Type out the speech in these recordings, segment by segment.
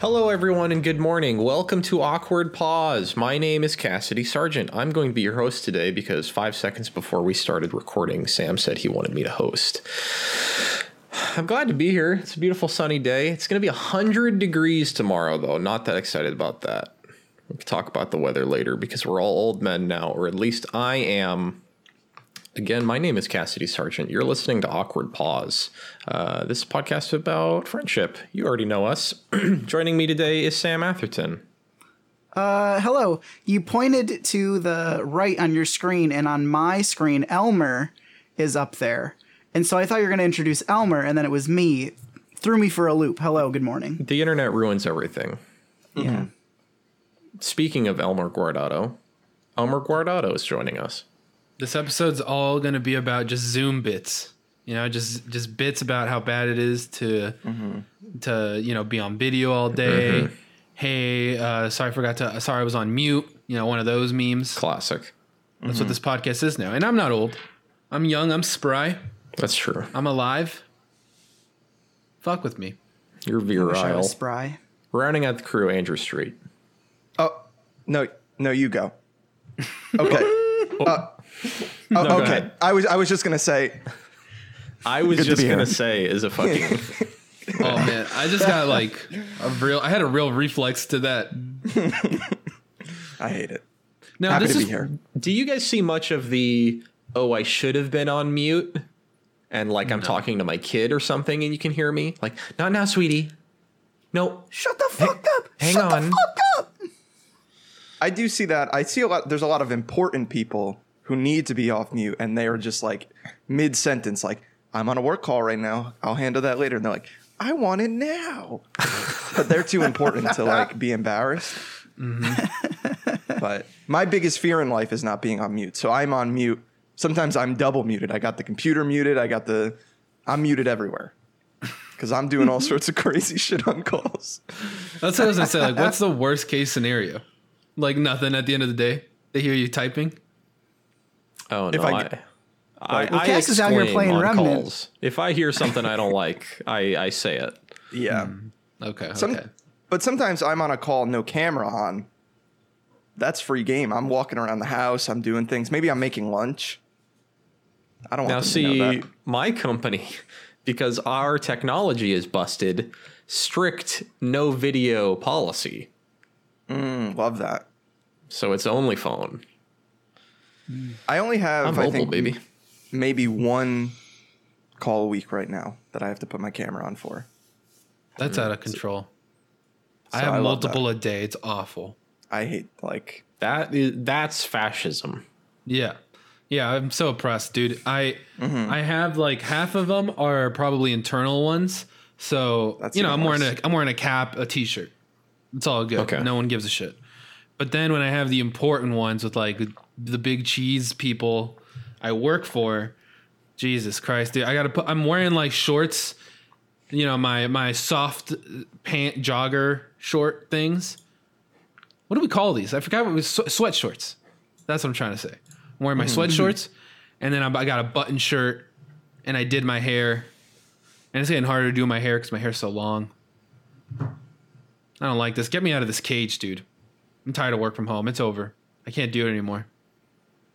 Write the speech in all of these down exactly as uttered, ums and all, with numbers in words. Hello, everyone, and good morning. Welcome to Awkward Pause. My name is Cassidy Sargent. I'm going to be your host today because five seconds before we started recording, Sam said he wanted me to host. I'm glad to be here. It's a beautiful sunny day. It's going to be one hundred degrees tomorrow, though. Not that excited about that. We'll talk about the weather later because we're all old men now, or at least I am. Again, my name is Cassidy Sargent. You're listening to Awkward Pause. Uh, this podcast is about friendship. You already know us. Joining me today is Sam Atherton. Uh, hello. You pointed to the right on your screen, and on my screen, Elmer is up there. And so I thought you were going to introduce Elmer, and then it was me. Threw me for a loop. Hello, good morning. The internet ruins everything. Yeah. Mm-hmm. Speaking of Elmer Guardado, Elmer Guardado is joining us. This episode's all going to be about just Zoom bits, you know, just just bits about how bad it is to, mm-hmm. to you know, be on video all day. Mm-hmm. Hey, uh, sorry, I forgot to, sorry, I was on mute. You know, one of those memes. Classic. That's mm-hmm. what this podcast is now. And I'm not old. I'm young. I'm spry. That's true. I'm alive. Fuck with me. You're virile. I was spry. Rounding out the crew, Andrew Street. Oh, no, no, you go. Okay. Uh, no, oh, okay, I was I was just gonna say. I was just gonna here. say is a fucking. Oh man, I just got like a real. I had a real reflex to that. I hate it. Now Happy this to is. Be here. Do you guys see much of the? Oh, I should have been on mute, and like no. I'm talking to my kid or something, and you can hear me. Like, not now, sweetie. No, shut the fuck hey, up. Hang shut on. The fuck up. I do see that. I see a lot. There's a lot of important people who need to be off mute, and they are just like mid-sentence, like, I'm on a work call right now. I'll handle that later. And they're like, I want it now. But they're too important to like be embarrassed. Mm-hmm. But my biggest fear in life is not being on mute. So I'm on mute. Sometimes I'm double muted. I got the computer muted. I got the I'm muted everywhere. Because I'm doing all sorts of crazy shit on calls. That's what I was going to say. Like, what's the worst case scenario? Like nothing at the end of the day. They hear you typing. Oh, no. If I, I, I, well, I Cass is out here playing Remnant. Calls. If I hear something I don't like, I, I say it. Yeah. Mm. Okay. Some, okay. But sometimes I'm on a call, no camera on. That's free game. I'm walking around the house. I'm doing things. Maybe I'm making lunch. I don't want now, them see, to know that. My company, because our technology is busted, strict no video policy. Mm, love that. So it's only phone. I only have, I'm mobile, I think, baby. maybe one call a week right now that I have to put my camera on for. That's mm. out of control. So I have I multiple a day. It's awful. I hate like that. Is, that's fascism. Yeah. Yeah. I'm so oppressed, dude. I mm-hmm. I have like half of them are probably internal ones. So, that's you know, I'm wearing a I'm wearing a cap, a T-shirt. It's all good. Okay. No one gives a shit. But then when I have the important ones with like the big cheese people I work for, Jesus Christ, dude, I gotta put. I'm wearing like shorts, you know, my my soft pant jogger short things. What do we call these? I forgot what it was. Sweat shorts. That's what I'm trying to say. I'm wearing my mm-hmm. sweat shorts, and then I got a button shirt, and I did my hair, and it's getting harder to do my hair because my hair's so long. I don't like this. Get me out of this cage, dude. I'm tired of work from home. It's over. I can't do it anymore.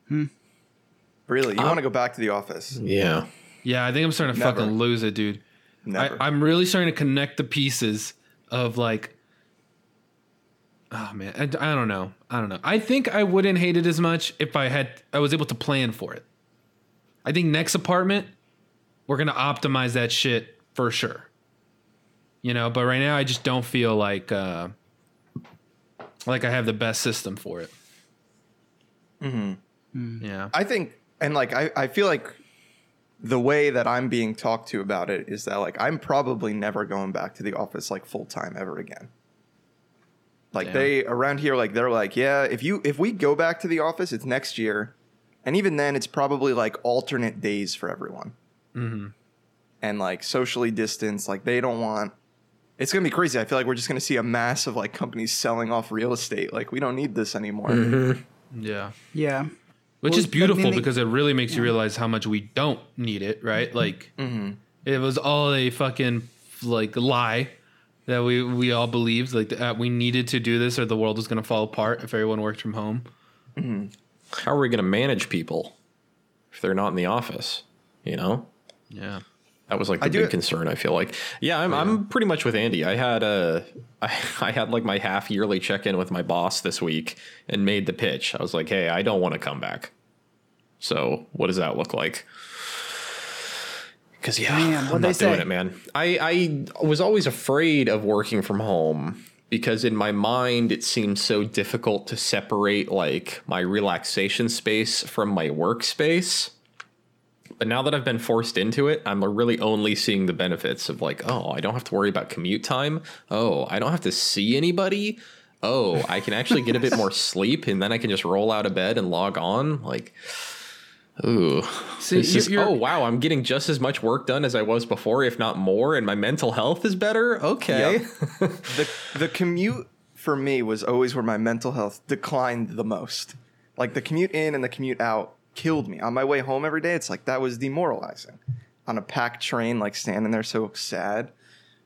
Hmm. Really? You um, want to go back to the office? Yeah. Yeah, I think I'm starting to Never. fucking lose it, dude. Never. I, I'm really starting to connect the pieces of like, oh man, I, I don't know. I don't know. I think I wouldn't hate it as much if I had, I was able to plan for it. I think next apartment, we're going to optimize that shit for sure. You know, but right now I just don't feel like uh, like I have the best system for it. Mm-hmm. Yeah, I think, and like I, I feel like the way that I'm being talked to about it is that like I'm probably never going back to the office like full time ever again. Like Damn. they around here, like they're like, yeah, if you if we go back to the office, it's next year, and even then, it's probably like alternate days for everyone, mm-hmm. and like socially distanced. Like they don't want. It's going to be crazy. I feel like we're just going to see a mass of like companies selling off real estate. Like we don't need this anymore. Mm-hmm. Yeah. Yeah. Which well, is beautiful they, because it really makes yeah. you realize how much we don't need it. Right. Like mm-hmm. it was all a fucking like lie that we, we all believed, like, uh, we needed to do this or the world was going to fall apart if everyone worked from home. Mm-hmm. How are we going to manage people if they're not in the office, you know? Yeah. That was like the I big concern, I feel like. Yeah, I'm yeah. I'm pretty much with Andy. I had a, I, I had like my half yearly check-in with my boss this week and made the pitch. I was like, hey, I don't want to come back. So what does that look like? Because, yeah, man, I'm not doing it, man. I, I was always afraid of working from home because in my mind it seemed so difficult to separate like my relaxation space from my workspace. But now that I've been forced into it, I'm really only seeing the benefits of like, oh, I don't have to worry about commute time. Oh, I don't have to see anybody. Oh, I can actually get a bit more sleep and then I can just roll out of bed and log on. Like, ooh, see, this is, oh, wow. I'm getting just as much work done as I was before, if not more. And my mental health is better. OK, yep. the the commute for me was always where my mental health declined the most. Like the commute in and the commute out killed me. On my way home every day, it's like that was demoralizing. On a packed train, like standing there so sad.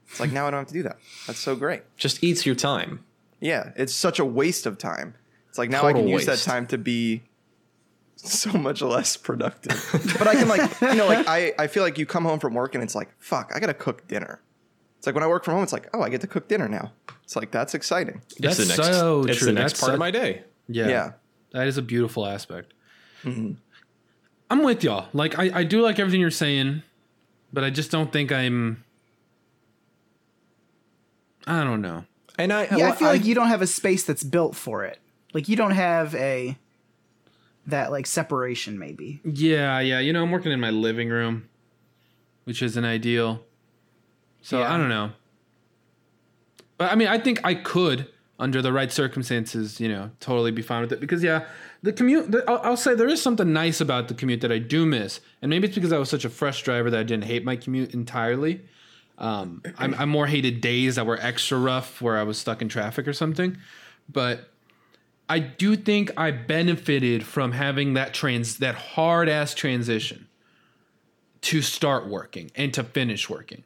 It's like, now I don't have to do that. That's so great. Just eats your time. Yeah, it's such a waste of time. It's like now Total I can use waste. that time to be so much less productive. But I can like, you know, like I, I feel like you come home from work and it's like, fuck, I got to cook dinner. It's like when I work from home, it's like, oh, I get to cook dinner now. It's like, that's exciting. That's the next, so it's true. the next that's part so, of my day. Yeah, yeah. That is a beautiful aspect. Mm-hmm. I'm with y'all. Like I, I do like everything you're saying, but I just don't think I'm. I don't know. And I, yeah, I, I feel I, like you don't have a space that's built for it. Like you don't have a that like separation, maybe. Yeah, yeah. You know, I'm working in my living room, which isn't ideal. So yeah. I don't know. But I mean, I think I could, under the right circumstances, you know, totally be fine with it. Because, yeah, the commute, the, I'll, I'll say there is something nice about the commute that I do miss. And maybe it's because I was such a fresh driver that I didn't hate my commute entirely. Um, I'm, I more hated days that were extra rough where I was stuck in traffic or something. But I do think I benefited from having that trans, that hard-ass transition to start working and to finish working.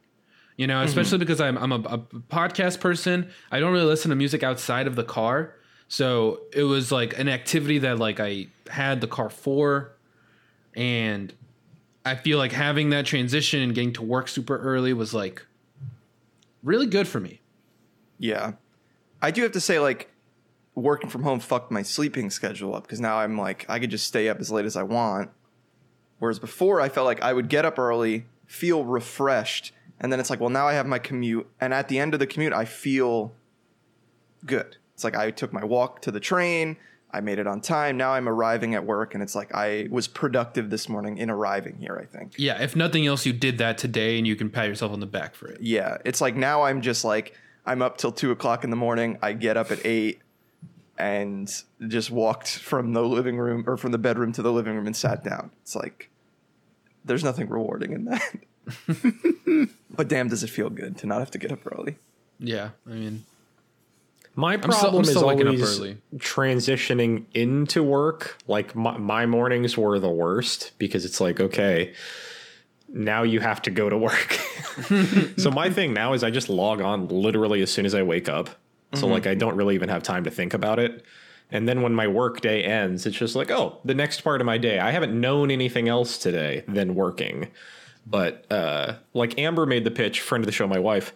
You know, especially mm-hmm. because I'm I'm a, a podcast person. I don't really listen to music outside of the car. So it was like an activity that like I had the car for. And I feel like having that transition and getting to work super early was like really good for me. Yeah, I do have to say, like, working from home fucked my sleeping schedule up because now I'm like I could just stay up as late as I want. Whereas before I felt like I would get up early, feel refreshed. And then it's like, well, now I have my commute. And at the end of the commute, I feel good. It's like I took my walk to the train. I made it on time. Now I'm arriving at work. And it's like I was productive this morning in arriving here, I think. Yeah. If nothing else, you did that today and you can pat yourself on the back for it. Yeah. It's like now I'm just like I'm up till two o'clock in the morning. I get up at eight and just walked from the living room or from the bedroom to the living room and sat down. It's like there's nothing rewarding in that. But damn, does it feel good to not have to get up early? Yeah, I mean, my problem I'm still, I'm still is waking always up early. Transitioning into work. Like my, my mornings were the worst because it's like, okay, now you have to go to work. So my thing now is I just log on literally as soon as I wake up. So mm-hmm. like I don't really even have time to think about it. And then when my work day ends, it's just like, oh, the next part of my day. I haven't known anything else today than working. But uh, like Amber made the pitch, friend of the show, my wife,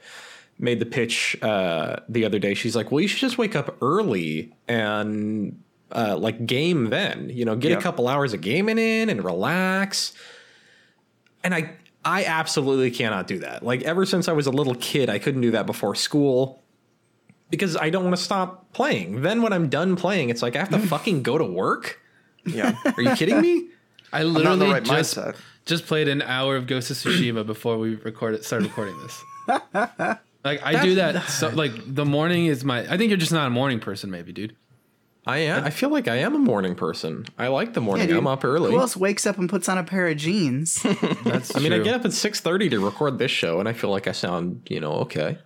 made the pitch uh, the other day. She's like, well, you should just wake up early and uh, like game then, you know, get yeah. a couple hours of gaming in and relax. And I I absolutely cannot do that. Like ever since I was a little kid, I couldn't do that before school because I don't want to stop playing. Then when I'm done playing, it's like I have to fucking go to work. Yeah. Are you kidding me? I literally I'm not in the right just. mindset. Just played an hour of Ghost of Tsushima before we recorded, started recording this. Like, I That's do that. So, like, the morning is my... I think you're just not a morning person, maybe, dude. I am. I feel like I am a morning person. I like the morning. Yeah, I'm up early. Who else wakes up and puts on a pair of jeans? That's I true. mean, I get up at six thirty to record this show, and I feel like I sound, you know, okay.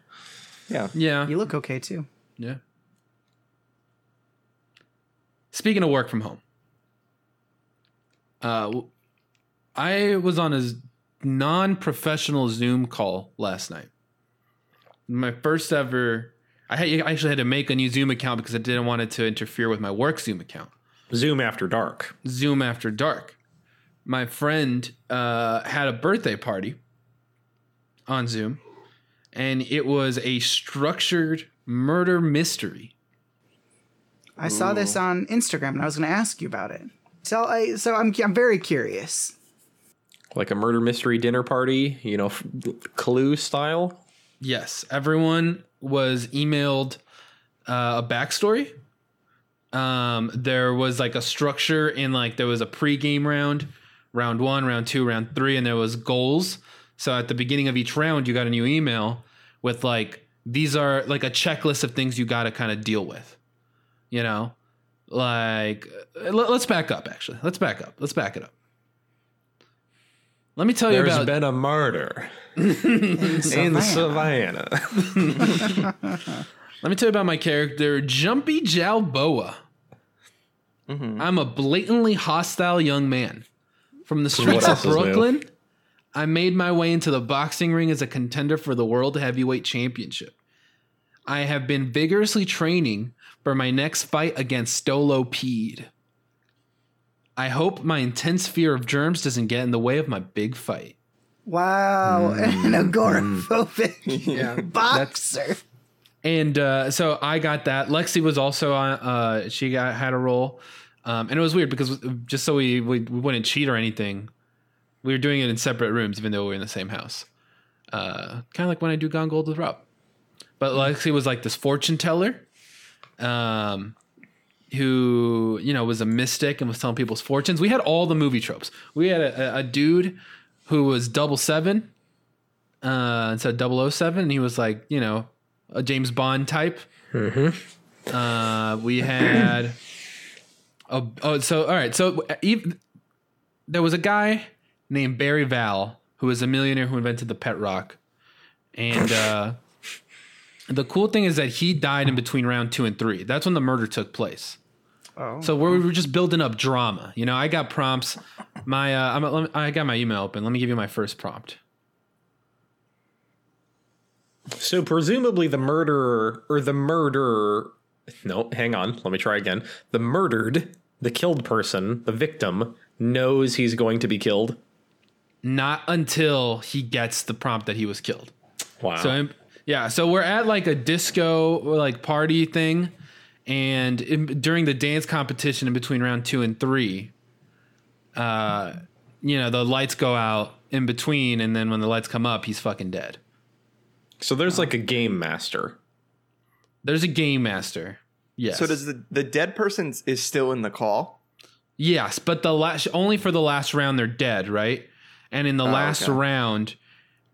Yeah. Yeah. You look okay, too. Yeah. Speaking of work from home. Uh... I was on a non-professional Zoom call last night my first ever, I, had, I actually had to make a new Zoom account because I didn't want it to interfere with my work Zoom account. Zoom After Dark. Zoom After Dark. My friend uh, had a birthday party on Zoom, and it was a structured murder mystery. I Ooh. saw this on Instagram, and I was going to ask you about it. So, I, so I'm I'm very curious. Like a murder mystery dinner party, you know, Clue style? Yes. Everyone was emailed uh, a backstory. Um, there was like a structure in like there was a pregame round, round one, round two, round three, and there was goals. So at the beginning of each round, you got a new email with like, these are like a checklist of things you got to kind of deal with, you know, like let's back up. Actually, let's back up. Let's back it up. Let me tell There's you about. There's been a murder in Savannah. Savannah. Let me tell you about my character, Jumpy Jalboa. Mm-hmm. I'm a blatantly hostile young man. From the streets of Brooklyn, new? I made my way into the boxing ring as a contender for the World Heavyweight Championship. I have been vigorously training for my next fight against Stolopede. I hope my intense fear of germs doesn't get in the way of my big fight. Wow, mm. an agoraphobic yeah. boxer. That's- And uh, so I got that. Lexi was also on. Uh, she got had a role, um, and it was weird because just so we, we we wouldn't cheat or anything, we were doing it in separate rooms, even though we were in the same house. Uh, kind of like when I do Gone Gold with Rob. But Lexi was like this fortune teller, um, who you know was a mystic and was telling people's fortunes. We had all the movie tropes. We had a, a dude who was double seven, uh, instead of double oh seven, and he was like you know. A James Bond type. Mm-hmm. Uh, we had. A, oh, so all right. So even, there was a guy named Barry Val who was a millionaire who invented the pet rock, and uh, the cool thing is that he died in between round two and three. That's when the murder took place. Oh. So we were just building up drama. You know, I got prompts. My uh, I'm, let me, I got my email open. Let me give you my first prompt. So presumably the murderer or the murderer. No, hang on. Let me try again. The murdered, the killed person, the victim knows he's going to be killed. Not until he gets the prompt that he was killed. Wow. So, yeah. So we're at like a disco like party thing. And in, during the dance competition in between round two and three, uh, you know, the lights go out in between. And then when the lights come up, he's fucking dead. So there's like a game master. There's a game master. Yes. So does the, the dead person is still in the call? Yes, but the last only for the last round they're dead, right? And in the oh, last okay. round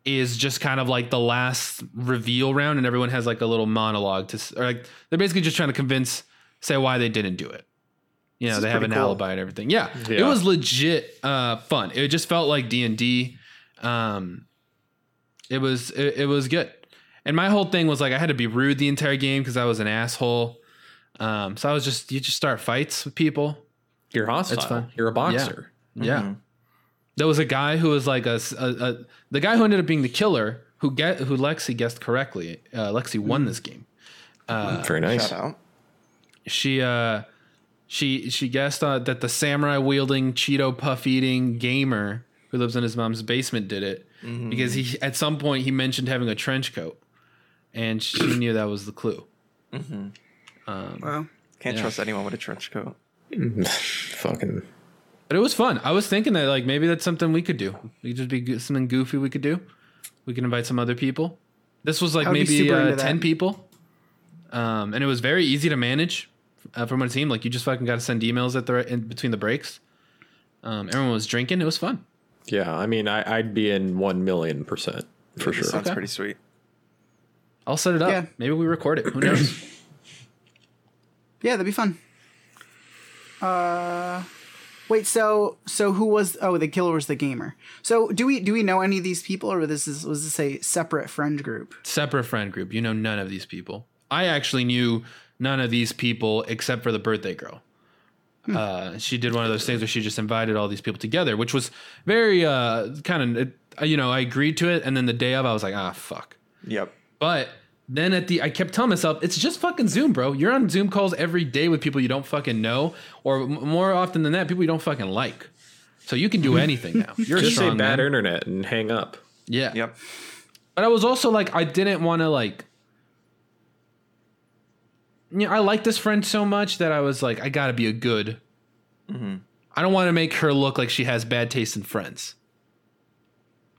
is just kind of like the last reveal round, and everyone has like a little monologue to, or like they're basically just trying to convince, say why they didn't do it. You know, they have an cool. alibi and everything. Yeah, yeah, it was legit uh, fun. It just felt like D and D. Um, it was it, it was good. And my whole thing was like I had to be rude the entire game because I was an asshole. Um, so I was just you just start fights with people. You're hostile. It's fun. You're a boxer. Yeah. Mm-hmm. yeah. There was a guy who was like a, a, a the guy who ended up being the killer who get who Lexi guessed correctly. Uh, Lexi won this game. Uh, Very nice. Shout out. She uh, she she guessed uh, that the samurai wielding Cheeto puff eating gamer who lives in his mom's basement did it mm-hmm. because he at some point he mentioned having a trench coat. And she knew that was the clue. Mm-hmm. Um, well, can't yeah. trust anyone with a trench coat. Fucking. But it was fun. I was thinking that like maybe that's something we could do. We could just be something goofy we could do. We can invite some other people. This was like maybe uh, ten people. Um, and it was very easy to manage uh, from what it seemed. Like you just fucking got to send emails at the right, in between the breaks. Um, everyone was drinking. It was fun. Yeah, I mean, I, I'd be in one million percent for yeah, sure. Sounds okay. pretty sweet. I'll set it up. Yeah. Maybe we record it. Who knows? Yeah, that'd be fun. Uh, wait. So, so who was? Oh, the killer was the gamer. So, do we do we know any of these people, or this is was this a separate friend group? Separate friend group. You know none of these people. I actually knew none of these people except for the birthday girl. Hmm. Uh, she did one of those things where she just invited all these people together, which was very uh, kind of you know I agreed to it, and then the day of I was like ah fuck. Yep. But then at the, I kept telling myself, it's just fucking Zoom, bro. You're on Zoom calls every day with people you don't fucking know, or m- more often than that, people you don't fucking like. So you can do anything now. You're just say bad man. Internet and hang up. Yeah. Yep. But I was also like, I didn't want to like, you know, I like this friend so much that I was like, I gotta be a good. Mm-hmm. I don't want to make her look like she has bad taste in friends.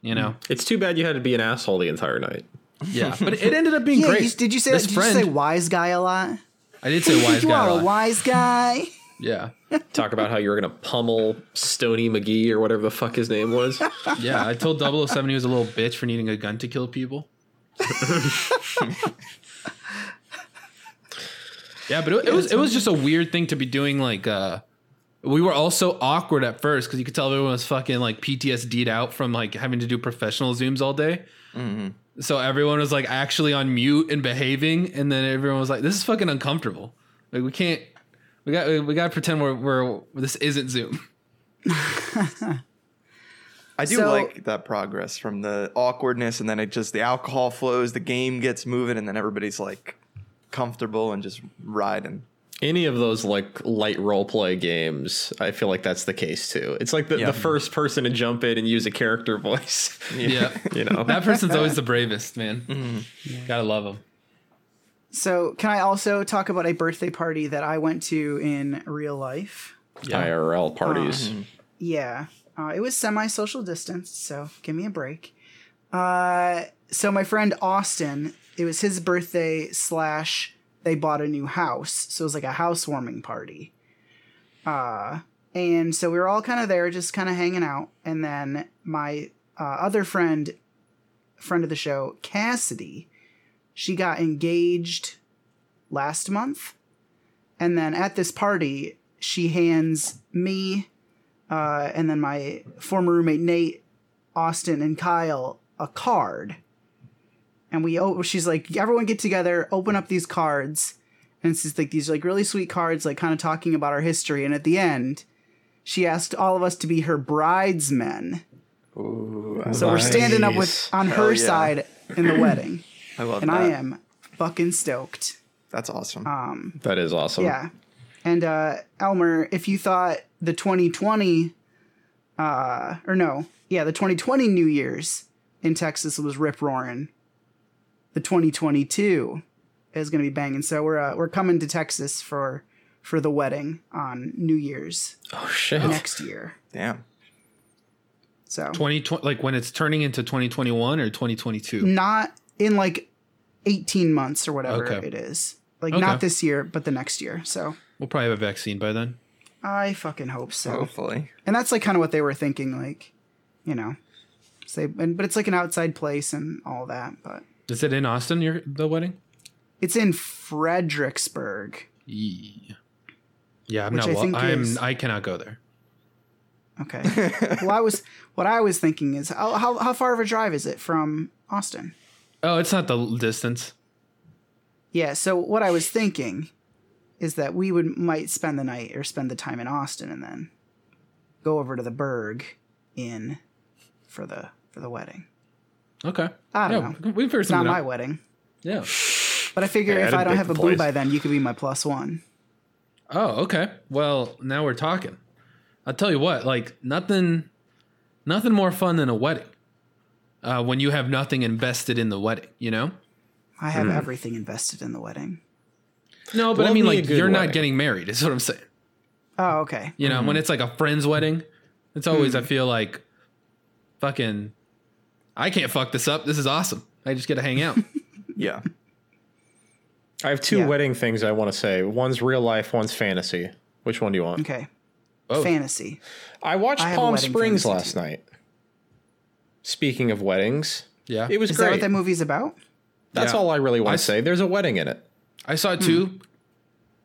You know, it's too bad you had to be an asshole the entire night. Yeah, but it ended up being yeah, great. You, did you say this did friend, you say wise guy a lot? I did say wise guy. You are a, a wise guy. Yeah. Talk about how you were going to pummel Stoney McGee or whatever the fuck his name was. Yeah, I told double oh seven he was a little bitch for needing a gun to kill people. Yeah, but it, yeah, it was it funny. was just a weird thing to be doing. Like, uh, we were all so awkward at first because you could tell everyone was fucking like P T S D'd out from like having to do professional Zooms all day. Mm-hmm. So everyone was like actually on mute and behaving, and then everyone was like, "This is fucking uncomfortable. Like, we can't. We got. We, we got to pretend we're, we're. This isn't Zoom." I do so, like that progress from the awkwardness, and then it just the alcohol flows, the game gets moving, and then everybody's like comfortable and just riding. Any of those like light role play games, I feel like that's the case too. It's like the, yeah. the first person to jump in and use a character voice. Yeah, you know, that person's always the bravest, man. Mm. Yeah. Gotta love them. So, can I also talk about a birthday party that I went to in real life? Yeah. I R L parties. Um, yeah, uh, it was semi-social distance, so give me a break. Uh, so my friend Austin, it was his birthday slash. They bought a new house, so it was like a housewarming party. Uh, and so we were all kind of there, just kind of hanging out. And then my uh, other friend, friend of the show, Cassidy, she got engaged last month. And then at this party, she hands me uh, and then my former roommate, Nate, Austin, and Kyle a card. And we, oh, she's like, everyone get together, open up these cards. And it's just like these like really sweet cards, like kind of talking about our history. And at the end, she asked all of us to be her bridesmen. Ooh, so nice. We're standing up with on Hell her yeah. side in the wedding. I love and that. And I am fucking stoked. That's awesome. Um, that is awesome. Yeah. And uh, Elmer, if you thought the twenty twenty uh, or no, yeah, the twenty twenty New Year's in Texas was rip roaring. The twenty twenty-two is going to be banging. So we're uh, we're coming to Texas for for the wedding on New Year's. Oh shit! Next year. Damn. So twenty twenty, like when it's turning into twenty twenty-one or twenty twenty-two. Not in like eighteen months or whatever okay. it is. Like okay. not this year, but the next year. So we'll probably have a vaccine by then. I fucking hope so. Hopefully. And that's like kind of what they were thinking. Like, you know, say, and but it's like an outside place and all that, but. Is it in Austin, your the wedding? It's in Fredericksburg. Yeah, yeah I'm not. I, well, I'm, is, I cannot go there. Okay. Well, I was. What I was thinking is, how, how how far of a drive is it from Austin? Oh, it's not the distance. Yeah. So what I was thinking is that we would might spend the night or spend the time in Austin and then go over to the Berg Inn for the for the wedding. Okay. I don't yeah, know. We it's not my wedding. Yeah. But I figure hey, if I, I don't have a place. Boo by then, you could be my plus one. Oh, okay. Well, now we're talking. I'll tell you what, like nothing, nothing more fun than a wedding uh, when you have nothing invested in the wedding, you know? I have mm. everything invested in the wedding. No, but Love I mean, me like you're wedding. Not getting married is what I'm saying. Oh, okay. You mm-hmm. know, when it's like a friend's wedding, it's always, mm. I feel like fucking... I can't fuck this up. This is awesome. I just get to hang out. Yeah. I have two yeah. wedding things I want to say. One's real life, one's fantasy. Which one do you want? Okay. Oh. Fantasy. I watched I Palm Springs last too. night. Speaking of weddings. Yeah. It was is great. Is that what that movie's about? That's yeah. all I really want to say. There's a wedding in it. I saw it too. Hmm.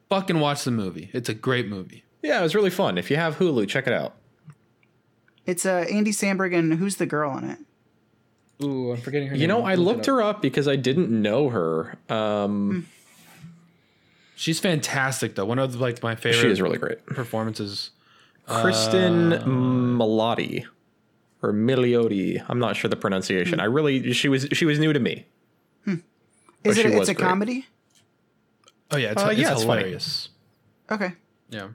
Fucking watch the movie. It's a great movie. Yeah, it was really fun. If you have Hulu, check it out. It's uh, Andy Samberg and who's the girl in it? Ooh, I'm forgetting her name. You know, I looked her up because I didn't know her. Um, She's fantastic, though. One of like my favorite. She is really great performances. Kristen uh, Milioti or Milioti. I'm not sure the pronunciation. Hmm. I really she was she was new to me. Hmm. Is it? It's a great. comedy. Oh yeah, it's, uh, it's, yeah, it's hilarious. Funny. Okay. Yeah.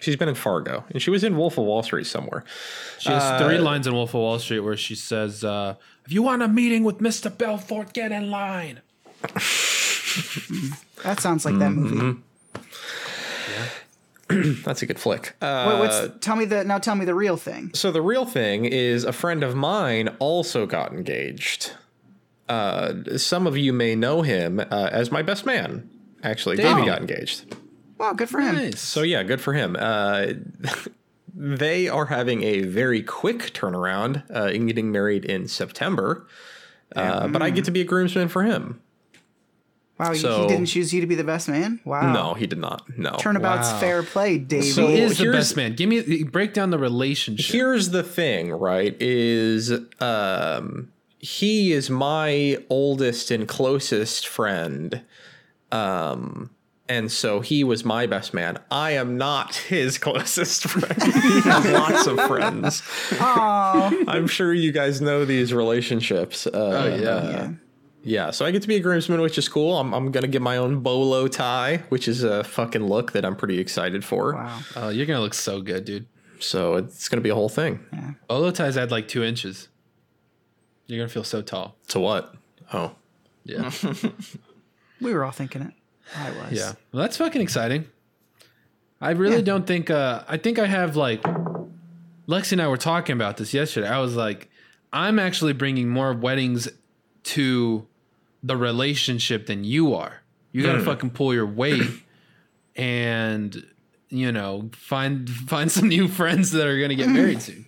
She's been in Fargo, and she was in Wolf of Wall Street somewhere. She has uh, three lines in Wolf of Wall Street where she says, uh, "If you want a meeting with Mister Belfort, get in line." That sounds like mm-hmm. that movie. Yeah. That's a good flick. Uh, Wait, what's, tell me the now. Tell me the real thing. So the real thing is a friend of mine also got engaged. Uh, some of you may know him uh, as my best man. Actually, Davey got engaged. Wow, good for him. Nice. So, yeah, good for him. Uh, they are having a very quick turnaround uh, in getting married in September. Uh, mm. But I get to be a groomsman for him. Wow, so, he didn't choose you to be the best man? Wow. No, he did not. No. Turnabout's wow. fair play, Davey. So he is the best man. Give me break down the relationship. Here's the thing, right, is... Um, He is my oldest and closest friend. Um, and so he was my best man. I am not his closest friend. He has lots of friends. Aww. I'm sure you guys know these relationships. Uh, oh, yeah. Uh, yeah. Yeah. So I get to be a groomsman, which is cool. I'm, I'm going to get my own bolo tie, which is a fucking look that I'm pretty excited for. Wow. Uh, you're going to look so good, dude. So it's going to be a whole thing. Yeah. Bolo ties add like two inches. You're going to feel so tall. To what? Oh. Yeah. We were all thinking it. I was. Yeah. Well, that's fucking exciting. I really yeah. don't think... Uh, I think I have, like... Lexi and I were talking about this yesterday. I was like, I'm actually bringing more weddings to the relationship than you are. You got to mm. fucking pull your weight and... you know, find, find some new friends that are going to get married soon.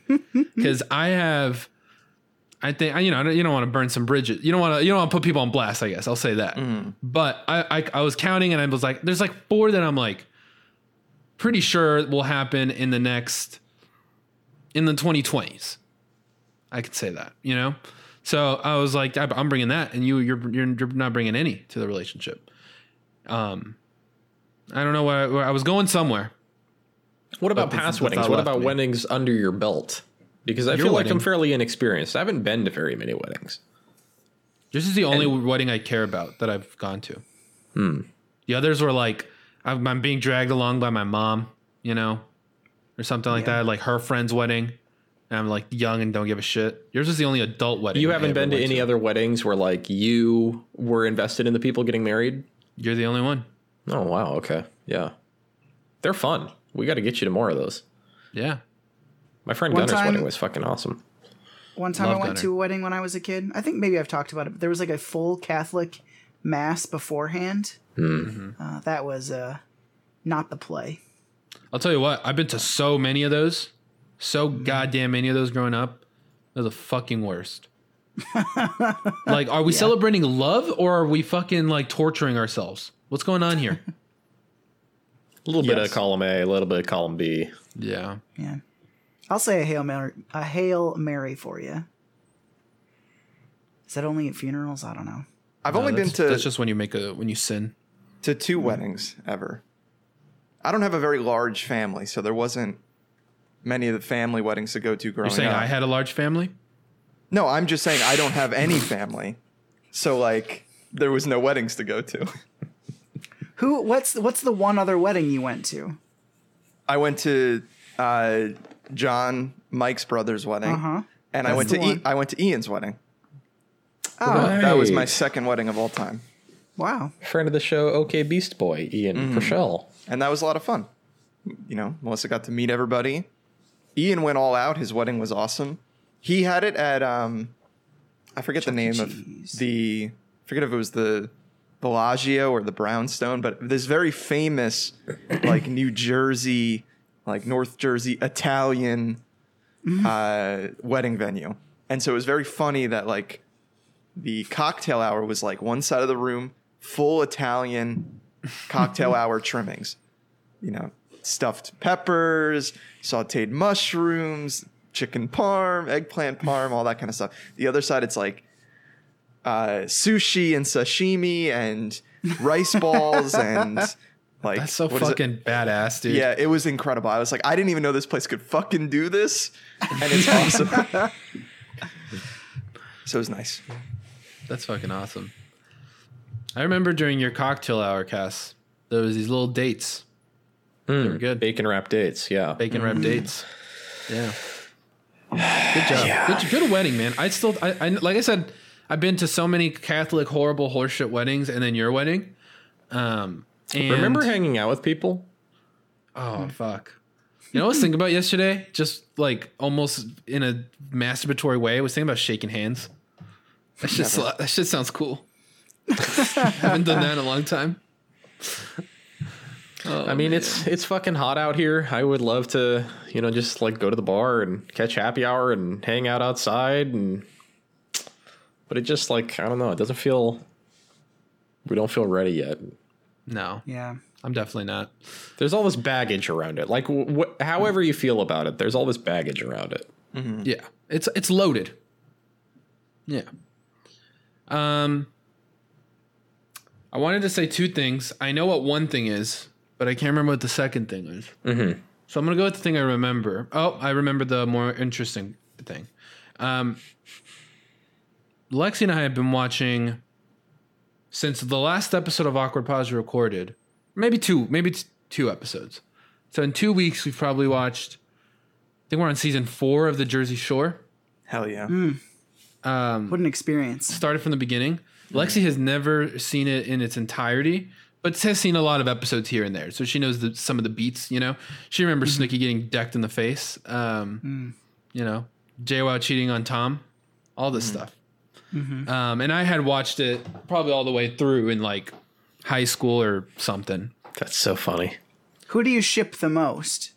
Because I have... I think you know you don't want to burn some bridges. You don't want to you don't want to put people on blast. I guess I'll say that. Mm. But I, I I was counting and I was like, there's like four that I'm like pretty sure will happen in the next in the twenty twenties. I could say that you know. So I was like, I'm bringing that, and you you're you're, you're not bringing any to the relationship. Um, I don't know where I, where I was going somewhere. What about past weddings? What about weddings under your belt? Because I Your feel wedding. like I'm fairly inexperienced. I haven't been to very many weddings. This is the only and, wedding I care about that I've gone to. Hmm. The others were like, I'm, I'm being dragged along by my mom, you know, or something like yeah. that. Like her friend's wedding. And I'm like young and don't give a shit. Yours is the only adult wedding. You haven't been to any to. other weddings where like you were invested in the people getting married? You're the only one. Oh, wow. Okay. Yeah. They're fun. We got to get you to more of those. Yeah. My friend one Gunner's time, wedding was fucking awesome. One time Love I went Gunner. to a wedding when I was a kid. I think maybe I've talked about it, but there was like a full Catholic mass beforehand. Mm-hmm. Uh, that was uh, not the play. I'll tell you what. I've been to so many of those. So goddamn many of those growing up. They're the fucking worst. Like, are we yeah. celebrating love or are we fucking like torturing ourselves? What's going on here? A little yes. bit of column A, a little bit of column B. Yeah. Yeah. I'll say a Hail Mary, a Hail Mary for you. Is that only at funerals? I don't know. I've no, only been to. That's just when you make a when you sin. To two mm-hmm. weddings ever. I don't have a very large family, so there wasn't many of the family weddings to go to growing up. You're saying up. I had a large family? No, I'm just saying I don't have any family, so like there was no weddings to go to. Who? What's what's the one other wedding you went to? I went to. Uh, John, Mike's brother's wedding, uh-huh. and That's I went to I, I went to Ian's wedding. Oh, nice. That was my second wedding of all time. Wow! Friend of the show, OK Beast Boy, Ian Rochelle, mm-hmm. and that was a lot of fun. You know, Melissa got to meet everybody. Ian went all out. His wedding was awesome. He had it at um, I forget Chuck the name Cheese. of the I forget if it was the Bellagio or the Brownstone, but this very famous like New Jersey. Like North Jersey Italian mm-hmm. uh, wedding venue. And so it was very funny that like the cocktail hour was like one side of the room, full Italian cocktail hour trimmings, you know, stuffed peppers, sauteed mushrooms, chicken parm, eggplant parm, all that kind of stuff. The other side, it's like uh, sushi and sashimi and rice balls and... Like, that's so fucking badass, dude. Yeah, it was incredible. I was like, I didn't even know this place could fucking do this. And it's awesome. So it was nice. That's fucking awesome. I remember during your cocktail hour, Cass, there was these little dates. Mm. They were good. Bacon wrap dates, yeah. Bacon wrap mm. dates. Yeah. Good job. Yeah. Good, good wedding, man. I still, I, I like I said, I've been to so many Catholic horrible horseshit weddings, and then your wedding. Um, and remember hanging out with people? Oh fuck! You know, I was thinking about yesterday, just like almost in a masturbatory way. I was thinking about shaking hands. That shit, sl- that shit sounds cool. I haven't done that in a long time. Oh, I mean, man. it's it's fucking hot out here. I would love to, you know, just like go to the bar and catch happy hour and hang out outside. And but it just like, I don't know. It doesn't feel, we don't feel ready yet. No. Yeah. I'm definitely not. There's all this baggage around it. Like, wh- however you feel about it, there's all this baggage around it. Mm-hmm. Yeah. It's, it's loaded. Yeah. Um, I wanted to say two things. I know what one thing is, but I can't remember what the second thing is. Mm-hmm. So I'm going to go with the thing I remember. Oh, I remember the more interesting thing. Um, Lexi and I have been watching, since the last episode of Awkward Pause recorded, maybe two, maybe t- two episodes. So in two weeks, we've probably watched, I think we're on season four of the Jersey Shore. Hell yeah. Mm. Um, what an experience. Started from the beginning. Mm. Lexi has never seen it in its entirety, but has seen a lot of episodes here and there, so she knows the, some of the beats, you know. She remembers mm-hmm. Snooki getting decked in the face, um, mm. you know, J-Wow cheating on Tom, all this mm. stuff. Mm-hmm. Um, and I had watched it probably all the way through in, like, high school or something. That's so funny. Who do you ship the most?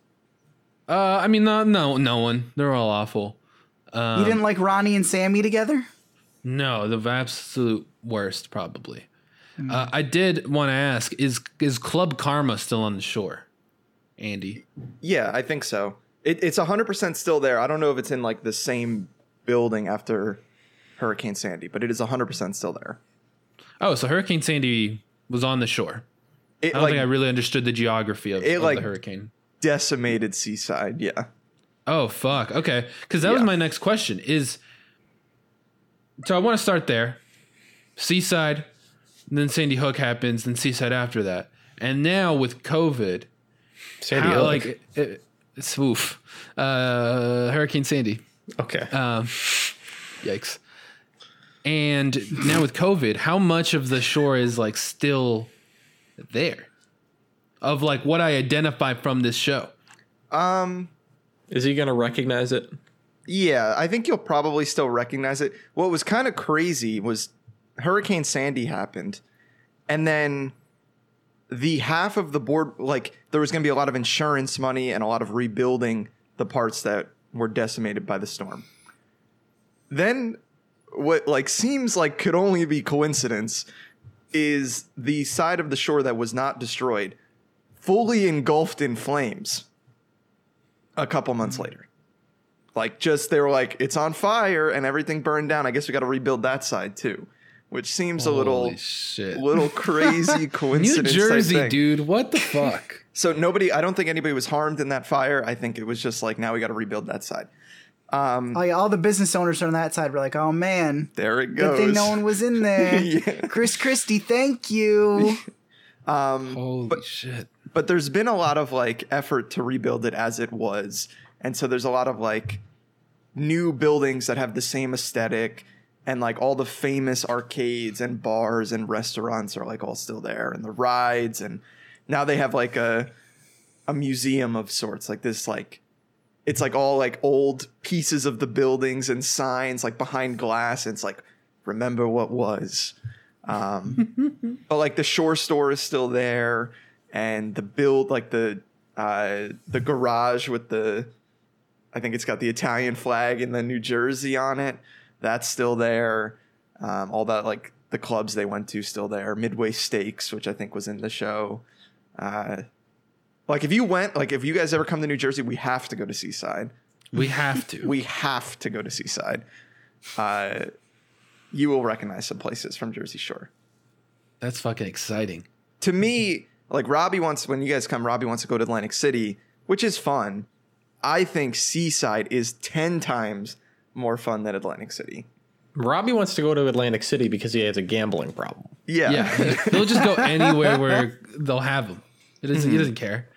Uh, I mean, no, no, no one. They're all awful. Um, you didn't like Ronnie and Sammy together? No, the absolute worst, probably. Uh, I did want to ask, is is Club Karma still on the shore, Andy? Yeah, I think so. It, it's one hundred percent still there. I don't know if it's in like the same building after Hurricane Sandy, but it is one hundred percent still there. Oh, so Hurricane Sandy was on the shore. It, I don't like, think I really understood the geography of, it, of like, the hurricane. Decimated Seaside, yeah. Oh, fuck. Okay, because that yeah. was my next question. Is So I want to start there. Seaside. And then Sandy Hook happens, then Seaside after that. And now with COVID, Sandy how, Hook. Like, it, it, it's oof. Uh, Hurricane Sandy. Okay. Um, yikes. And now with COVID, how much of the shore is like still there? Of like what I identify from this show. Um, is he going to recognize it? Yeah, I think you'll probably still recognize it. What was kind of crazy was Hurricane Sandy happened, and then the half of the board, like there was going to be a lot of insurance money and a lot of rebuilding the parts that were decimated by the storm. Then what like seems like could only be coincidence is the side of the shore that was not destroyed fully engulfed in flames a couple months later. Like just they were like, it's on fire and everything burned down. I guess we got to rebuild that side, too. Which seems a little, shit. little crazy coincidence. New Jersey, type thing. Dude. What the fuck? So nobody, I don't think anybody was harmed in that fire. I think it was just like, now we got to rebuild that side. Um, oh, yeah, all the business owners on that side were like, oh, man. There it goes. Good thing no one was in there. yeah. Chris Christie, thank you. um, Holy but, shit. But there's been a lot of like effort to rebuild it as it was. And so there's a lot of like new buildings that have the same aesthetic. And, like, all the famous arcades and bars and restaurants are, like, all still there. And the rides. And now they have, like, a a museum of sorts. Like, this, like, it's, like, all, like, old pieces of the buildings and signs, like, behind glass. And it's, like, remember what was. Um, but, like, the Shore Store is still there. And the build, like, the uh, the garage with the, I think it's got the Italian flag and the New Jersey on it. That's still there. Um, all that, like, the clubs they went to still there. Midway Stakes, which I think was in the show. Uh, like, if you went, like, if you guys ever come to New Jersey, we have to go to Seaside. We have to. we have to go to Seaside. Uh, you will recognize some places from Jersey Shore. That's fucking exciting. To me, like, Robbie wants, when you guys come, Robbie wants to go to Atlantic City, which is fun. I think Seaside is ten times more fun than Atlantic City. Robbie wants to go to Atlantic City because he has a gambling problem. Yeah. Yeah. They'll just go anywhere where they'll have them. It doesn't, mm-hmm. He doesn't care.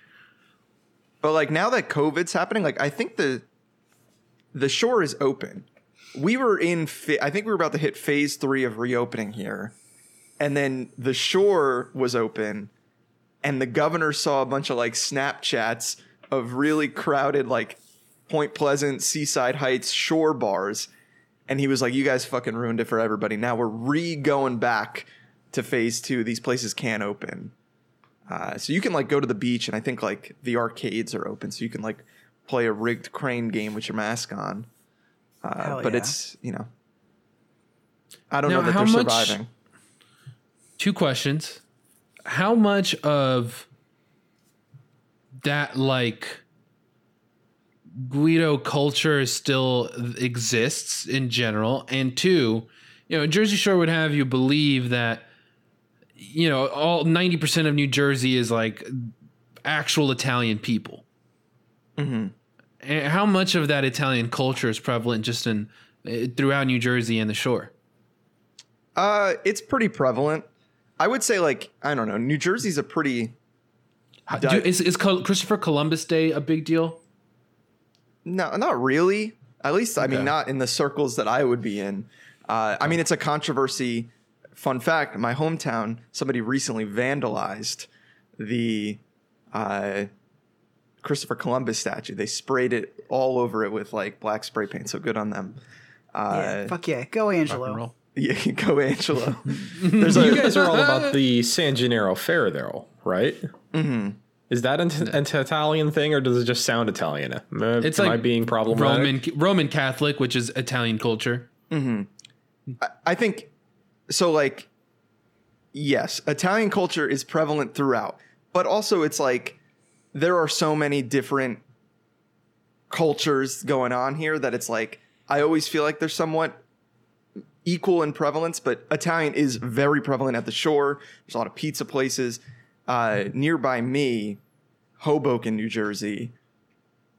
But like now that COVID's happening, like I think the the shore is open. We were in, fa- I think we were about to hit phase three of reopening here. And then the shore was open and the governor saw a bunch of like Snapchats of really crowded, like Point Pleasant, Seaside Heights, shore bars. And he was like, you guys fucking ruined it for everybody. Now we're re going back to phase two. These places can't open. Uh, so you can like go to the beach and I think like the arcades are open. So you can like play a rigged crane game with your mask on. Uh, but yeah. It's, you know, I don't now, know that they're surviving. Much, two questions. How much of that, like, Guido culture still exists in general? And two, you know, Jersey Shore would have you believe that, you know, all ninety percent of New Jersey is like actual Italian people. Mm-hmm. And how much of that Italian culture is prevalent just in uh, throughout New Jersey and the shore? Uh, it's pretty prevalent. I would say, like, I don't know. New Jersey's a pretty. Di- Dude, is is Christopher Columbus Day a big deal? No, not really. At least, okay. I mean, not in the circles that I would be in. Uh, I mean, it's a controversy. Fun fact: my hometown, somebody recently vandalized the. Uh, Christopher Columbus statue. They sprayed it all over it with like black spray paint. So good on them. Uh, yeah, fuck yeah. Go Angelo. Yeah, go Angelo. There's a, you guys are all about the San Gennaro Fair though, right? Mm-hmm. Is that an, an Italian thing or does it just sound Italian? Am, it's am like I being problematic? Roman, Roman Catholic, which is Italian culture. Mm-hmm. I, I think so. Like, yes, Italian culture is prevalent throughout, but also it's like, there are so many different cultures going on here that it's like, I always feel like they're somewhat equal in prevalence, but Italian is very prevalent at the shore. There's a lot of pizza places uh, nearby me, Hoboken, New Jersey.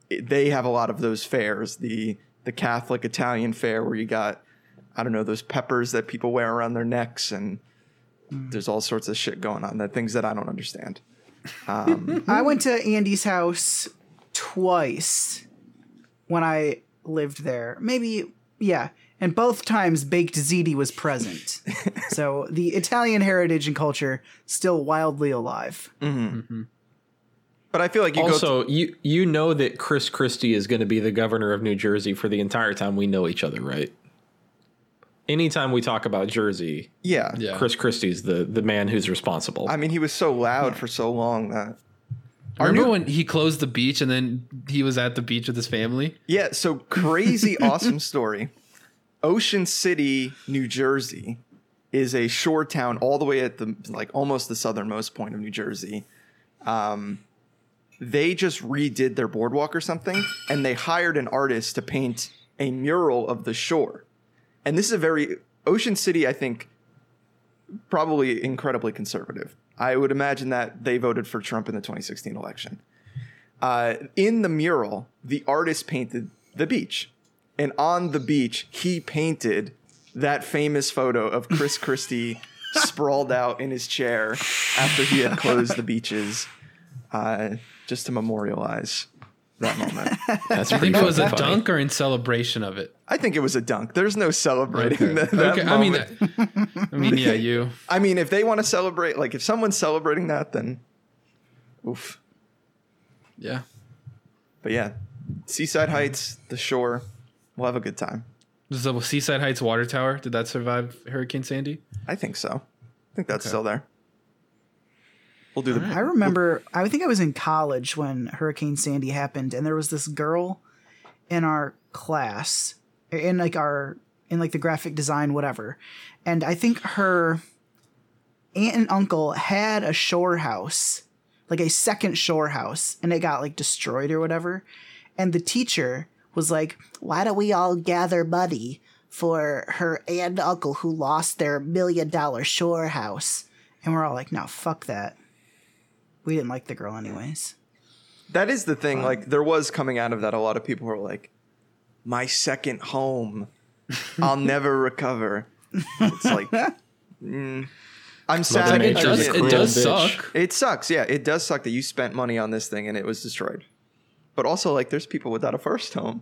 It, they have a lot of those fairs, the, the Catholic Italian fair where you got, I don't know, those peppers that people wear around their necks. And mm. there's all sorts of shit going on, the things that I don't understand. Um, I went to Andy's house twice when I lived there. Maybe, yeah. And both times baked ziti was present. So the Italian heritage and culture still wildly alive. Mm-hmm. Mm-hmm. But I feel like you also, go th- you, you know that Chris Christie is going to be the governor of New Jersey for the entire time we know each other, right? Anytime we talk about Jersey, yeah, yeah. Chris Christie's the, the man who's responsible. I mean, he was so loud for so long that. I remember new- when he closed the beach and then he was at the beach with his family? Yeah, so crazy awesome story. Ocean City, New Jersey is a shore town all the way at the like almost the southernmost point of New Jersey. Um, they just redid their boardwalk or something, and they hired an artist to paint a mural of the shore. And this is a very Ocean City, I think, probably incredibly conservative. I would imagine that they voted for Trump in the twenty sixteen election. Uh, in the mural, the artist painted the beach. And on the beach, he painted that famous photo of Chris Christie sprawled out in his chair after he had closed the beaches uh, just to memorialize that moment. That's I think it was a funny. Dunk or in celebration of it. I think it was a dunk. There's no celebrating okay. that, that okay. moment. I mean, that, I mean, yeah, you. I mean, if they want to celebrate, like if someone's celebrating that, then oof. Yeah. But yeah, Seaside Heights, the shore, we'll have a good time. Does the Seaside Heights water tower, did that survive Hurricane Sandy? I think so. I think that's okay. still there. We'll do the, I remember, I think I was in college when Hurricane Sandy happened, and there was this girl in our class, in like our, in like the graphic design, whatever. And I think her aunt and uncle had a shore house, like a second shore house, and it got like destroyed or whatever. And the teacher was like, why don't we all gather money for her aunt and uncle who lost their million dollar shore house? And we're all like, no, fuck that. We didn't like the girl anyways. That is the thing. Um, like there was coming out of that, a lot of people were like, my second home, I'll never recover. It's like, mm, I'm sad. It does, it does suck. It sucks. Yeah, it does suck that you spent money on this thing and it was destroyed. But also, like, there's people without a first home.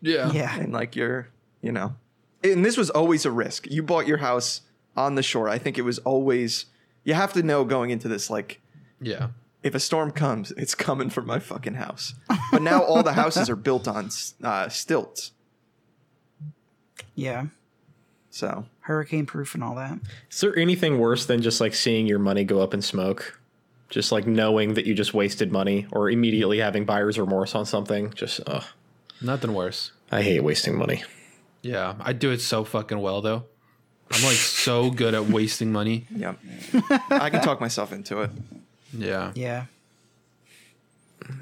Yeah. Yeah. And like you're, you know, and this was always a risk. You bought your house on the shore. I think it was always, you have to know going into this, like, yeah, if a storm comes, it's coming for my fucking house. But now all the houses are built on uh, stilts. Yeah. So hurricane proof and all that. Is there anything worse than just like seeing your money go up in smoke? Just like knowing that you just wasted money or immediately having buyer's remorse on something. Just uh nothing worse. I hate wasting money. Yeah, I do it so fucking well, though. I'm like so good at wasting money. Yeah. I can talk myself into it. Yeah. Yeah.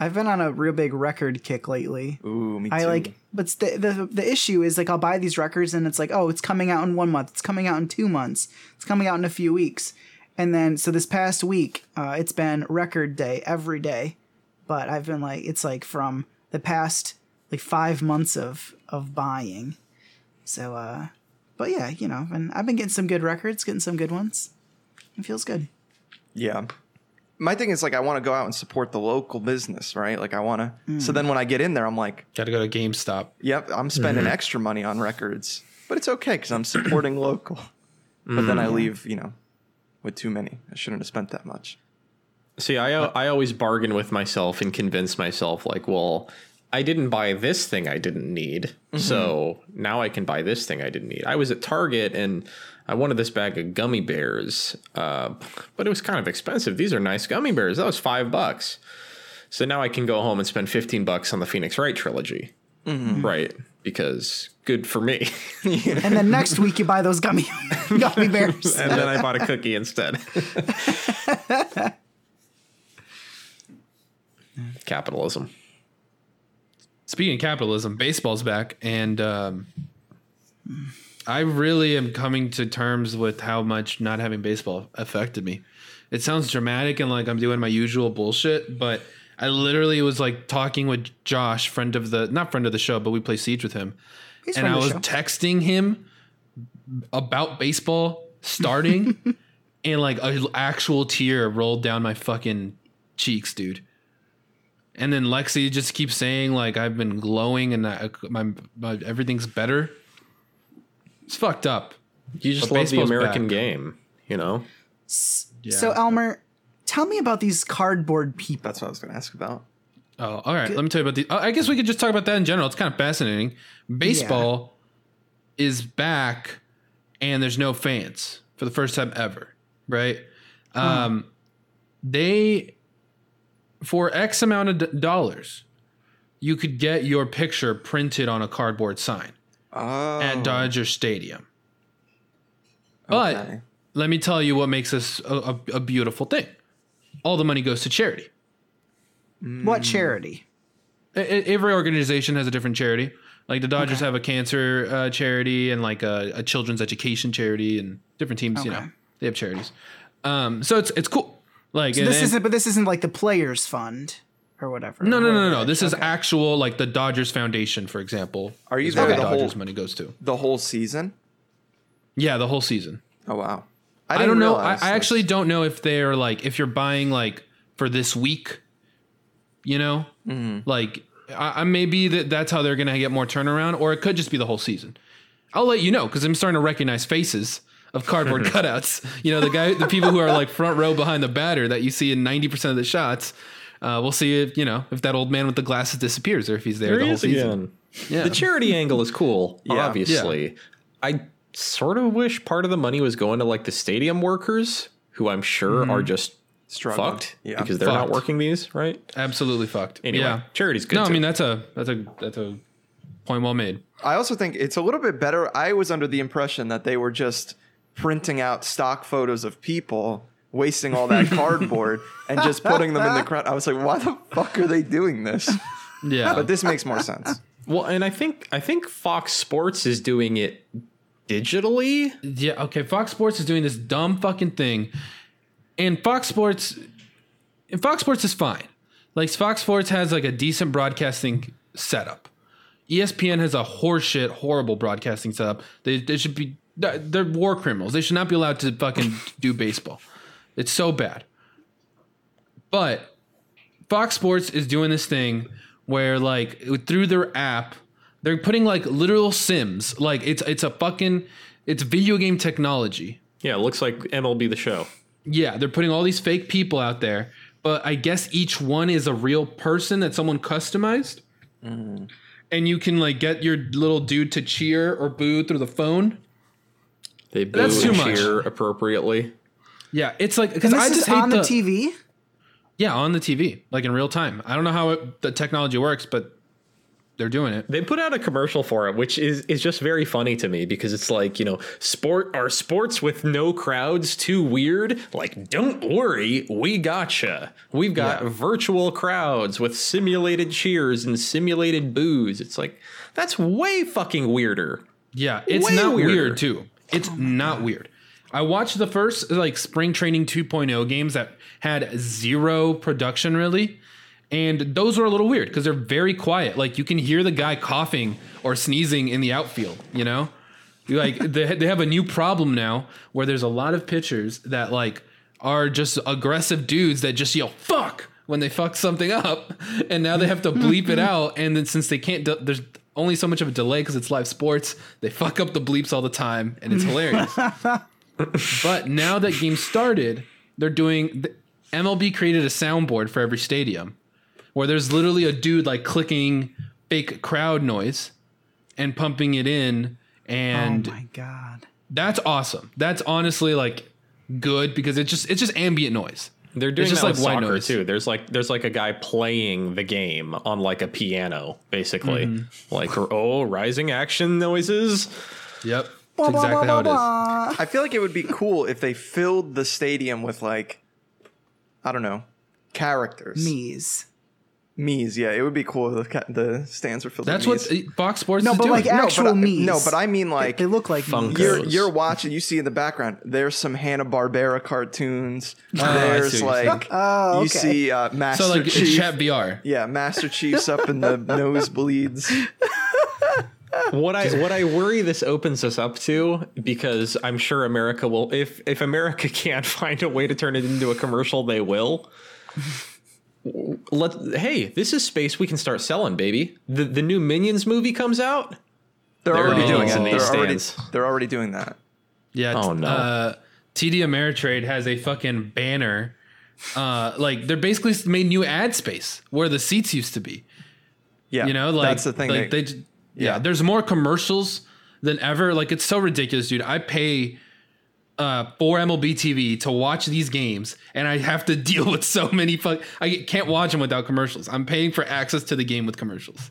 I've been on a real big record kick lately. Ooh, me too. I like, but st- the the issue is like I'll buy these records and it's like, oh, it's coming out in one month. It's coming out in two months. It's coming out in a few weeks. And then so this past week, uh, it's been record day every day. But I've been like, it's like from the past like five months of of buying. So, uh, but yeah, you know, and I've been getting some good records, getting some good ones. It feels good. Yeah. My thing is, like, I want to go out and support the local business, right? Like, I want to. Mm. So then when I get in there, I'm like, got to go to GameStop. Yep. I'm spending mm-hmm. extra money on records, but it's okay because I'm supporting local. But mm. then I leave, you know, with too many. I shouldn't have spent that much. See, I, I always bargain with myself and convince myself, like, well, I didn't buy this thing I didn't need. Mm-hmm. So now I can buy this thing I didn't need. I was at Target and I wanted this bag of gummy bears, uh, but it was kind of expensive. These are nice gummy bears. That was five bucks. So now I can go home and spend fifteen bucks on the Phoenix Wright trilogy. Mm-hmm. Right. Because good for me. Yeah. And then next week you buy those gummy, gummy bears. And then I bought a cookie instead. Capitalism. Speaking of capitalism, baseball's back. And um, I really am coming to terms with how much not having baseball affected me. It sounds dramatic and like I'm doing my usual bullshit, but I literally was like talking with Josh, friend of the, not friend of the show, but we play Siege with him. He's and I was show. texting him about baseball starting and like an actual tear rolled down my fucking cheeks, dude. And then Lexi just keeps saying like I've been glowing and I, my, my everything's better. It's fucked up. You just love the American back. game, you know? S- yeah. So, Elmer, tell me about these cardboard people. That's what I was going to ask about. Oh, all right. Good. Let me tell you about these. Oh, I guess we could just talk about that in general. It's kind of fascinating. Baseball yeah. is back, and there's no fans for the first time ever, right? Hmm. Um, they, for X amount of d- dollars, you could get your picture printed on a cardboard sign. Oh. At Dodger Stadium. But okay. let me tell you what makes this a, a, a beautiful thing. All the money goes to charity. What mm. charity? It, every organization has a different charity. Like the Dodgers okay. have a cancer uh, charity and like a, a children's education charity and different teams, okay. you know, they have charities. Um, so it's it's cool. Like so this then, isn't, but this isn't like the Players Fund. Or whatever. No, no, no, no, no. This okay. is actual, like the Dodgers Foundation, for example. Are you there? The Dodgers whole, money goes to the whole season. Yeah, the whole season. Oh wow! I, I don't know. I, I actually don't know if they're like if you're buying like for this week. You know, mm-hmm. like I, I maybe that that's how they're going to get more turnaround, or it could just be the whole season. I'll let you know because I'm starting to recognize faces of cardboard cutouts. You know, the guy, the people who are like front row behind the batter that you see in ninety percent of the shots. Uh, we'll see if, you know, if that old man with the glasses disappears or if he's there, there the whole season. Yeah. The charity angle is cool, yeah. obviously. Yeah. I sort of wish part of the money was going to, like, the stadium workers, who I'm sure mm. are just Struggling. fucked yeah. because they're fucked. not working these, right? Absolutely fucked. Anyway, yeah. charity's good, No, too. I mean, that's a, that's, a, that's a point well made. I also think it's a little bit better. I was under the impression that they were just printing out stock photos of people wasting all that cardboard and just putting them in the crowd. I was like, why the fuck are they doing this? Yeah. But this makes more sense. Well, and I think I think Fox Sports is doing it digitally. Yeah. Okay. Fox Sports is doing this dumb fucking thing. And Fox Sports and Fox Sports is fine. Like Fox Sports has like a decent broadcasting setup. E S P N has a horseshit, horrible broadcasting setup. They, they should be They're war criminals. They should not be allowed to fucking do baseball. It's so bad. But Fox Sports is doing this thing where, like, through their app, they're putting, like, literal sims. Like, it's it's a fucking... It's video game technology. Yeah, it looks like M L B The Show. Yeah, they're putting all these fake people out there. But I guess each one is a real person that someone customized. Mm. And you can, like, get your little dude to cheer or boo through the phone. They boo That's and cheer much. Appropriately. Yeah, it's like... Because I just hate on the, the T V? Yeah, on the T V, like in real time. I don't know how it, the technology works, but they're doing it. They put out a commercial for it, which is, is just very funny to me because it's like, you know, sport are sports with no crowds too weird? Like, don't worry, we gotcha. We've got yeah. virtual crowds with simulated cheers and simulated boos. It's like, that's way fucking weirder. Yeah, it's way not weirder. weird, too. It's oh not God. weird. I watched the first, like, spring training two point oh games that had zero production, really. And those were a little weird because they're very quiet. Like, you can hear the guy coughing or sneezing in the outfield, you know? Like, they, they have a new problem now where there's a lot of pitchers that, like, are just aggressive dudes that just yell, fuck, when they fuck something up. And now they have to bleep it out. And then since they can't, de- there's only so much of a delay because it's live sports, they fuck up the bleeps all the time. And it's hilarious. But now that game started, they're doing the M L B created a soundboard for every stadium where there's literally a dude like clicking fake crowd noise and pumping it in. And oh my God, that's awesome. That's honestly like good because it's just it's just ambient noise. They're doing just that like with soccer noise. Too. There's like there's like a guy playing the game on like a piano, basically mm-hmm. like, oh, rising action noises. Yep. That's exactly how it is. I feel like it would be cool if they filled the stadium with, like, I don't know, characters. Mees. Mees, yeah. It would be cool if the stands were filled That's with That's what Fox Sports no, is doing. No, but like actual no, but I, Mees. No, but I mean like... They look like Funkos. You're, you're watching, you see in the background, there's some Hanna-Barbera cartoons. Oh, there's like... Oh, okay. You see uh, Master Chief. So like Chief, Chat V R. Yeah, Master Chief's up in the nosebleeds. What I what I worry this opens us up to, because I'm sure America will, if if America can't find a way to turn it into a commercial, they will. Let hey, this is space we can start selling, baby. The the new Minions movie comes out. They're, they're already doing it. They're already, they're already doing that. Yeah. Oh no. Uh, T D Ameritrade has a fucking banner. Uh, like they're basically made new ad space where the seats used to be. Yeah. You know, like that's the thing. Like, they. they Yeah. yeah, there's more commercials than ever. Like, it's so ridiculous, dude. I pay uh, for M L B T V to watch these games, and I have to deal with so many. Fuck, I can't watch them without commercials. I'm paying for access to the game with commercials.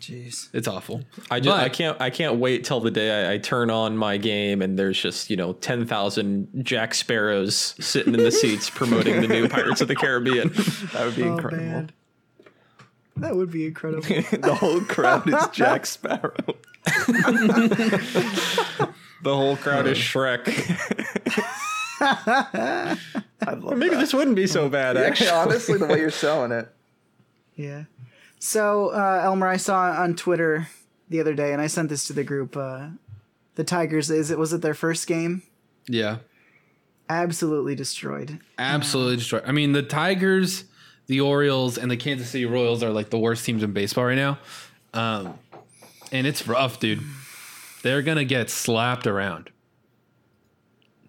Jeez, it's awful. I just, but, I can't, I can't wait till the day I, I turn on my game and there's just, you know, ten thousand Jack Sparrows sitting in the seats promoting the new Pirates of the Caribbean. That would be oh, incredible. Man. That would be incredible. The whole crowd is Jack Sparrow. The whole crowd is Shrek. I'd love Maybe that. This wouldn't be so bad, yeah, actually. Honestly, the way you're selling it. Yeah. So, uh, Elmer, I saw on Twitter the other day, and I sent this to the group. Uh, the Tigers, is it was it their first game? Yeah. Absolutely destroyed. Absolutely uh, destroyed. I mean, the Tigers... The Orioles and the Kansas City Royals are like the worst teams in baseball right now. Um, and it's rough, dude. They're going to get slapped around.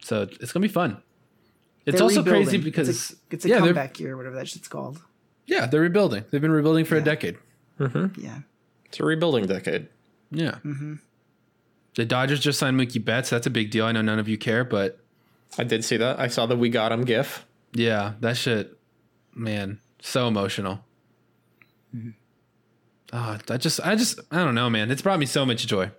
So it's going to be fun. It's they're also rebuilding. Crazy because it's a, it's a yeah, comeback year, whatever that shit's called. Yeah, they're rebuilding. They've been rebuilding for yeah. a decade. Mm-hmm. Yeah. It's a rebuilding decade. Yeah. Mm-hmm. The Dodgers just signed Mookie Betts. That's a big deal. I know none of you care, but. I did see that. I saw the We Got Him gif. Yeah, that shit. Man, so emotional. Mm-hmm. Oh, I just, I just, I don't know, man. It's brought me so much joy.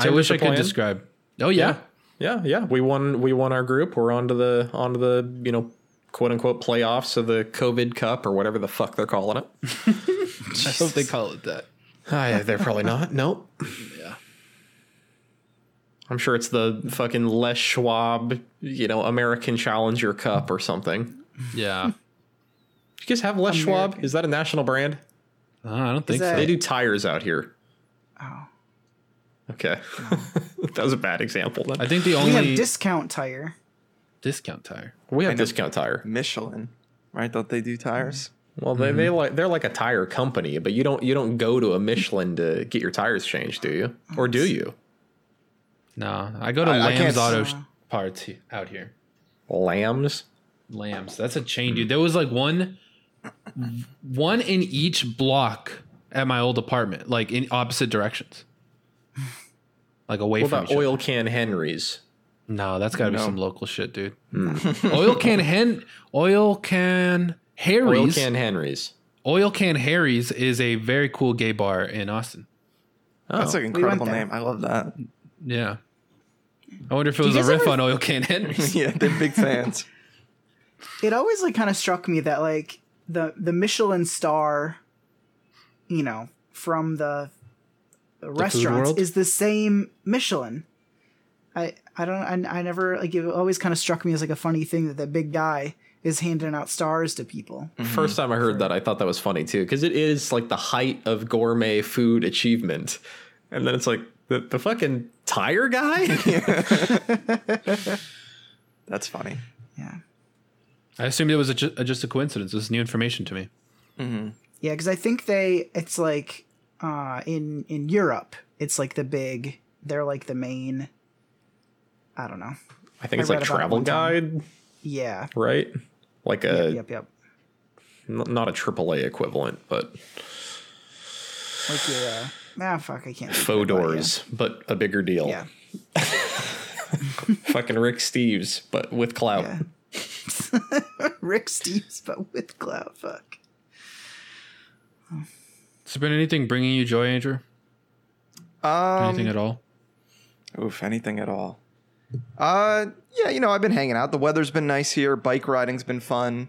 So I wish I could plan? describe. Oh yeah. yeah, yeah, yeah. We won, we won our group. We're onto the, onto the, you know, quote unquote playoffs of the COVID Cup or whatever the fuck they're calling it. I hope they call it that. I, they're probably not. Nope. Yeah. I'm sure it's the fucking Les Schwab, you know, American Challenger Cup or something. Yeah. You guys have Les Schwab? American. Is that a national brand? Uh, I don't think so. They do tires out here. Oh. Okay. Oh. That was a bad example. Then. I think the only... We have Discount Tire. Discount Tire. We have Discount Tire. Michelin, right? Don't they do tires? Well, they mm-hmm. they like they're like a tire company, but you don't you don't go to a Michelin to get your tires changed, do you? Or do you? No, I go to I, Lamb's I Auto uh, Parts out here. Lamb's? Lamb's. That's a chain, dude. There was like one, one in each block at my old apartment, like in opposite directions, like away what from. What about Oil Can Henry's? No, that's got to no. be some local shit, dude. Mm. Oil Can Hen, Oil Can Henry's. Oil Can Henry's. Oil Can Henry's is a very cool gay bar in Austin. Oh, that's an incredible we name. I love that. Yeah. I wonder if it was a riff ever... on Oil Can Henry's. Yeah, they're big fans. It always like kind of struck me that like the, the Michelin star, you know, from the, the, the restaurants is the same Michelin. I I don't I, I never like it always kind of struck me as like a funny thing that the big guy is handing out stars to people. Mm-hmm. First time I heard For, that, I thought that was funny too, because it is like the height of gourmet food achievement, and then it's like the, the fucking tire guy. That's funny. Yeah. I assumed it was a ju- a just a coincidence. This is new information to me. Mm-hmm. Yeah, because I think they, it's like uh, in in Europe, it's like the big, they're like the main, I don't know. I think I it's like Travel Guide. Yeah. Right? Like a, yep, yep. yep. N- not a triple A equivalent, but. Like your, uh, ah, fuck, I can't. Fodor's, but a bigger deal. Yeah. Fucking Rick Steves, but with clout. Yeah. Rick Steves, but with cloud fuck. Has there been anything bringing you joy, Andrew? Um, anything at all? Oof, anything at all. Uh, yeah, you know, I've been hanging out. The weather's been nice here. Bike riding's been fun.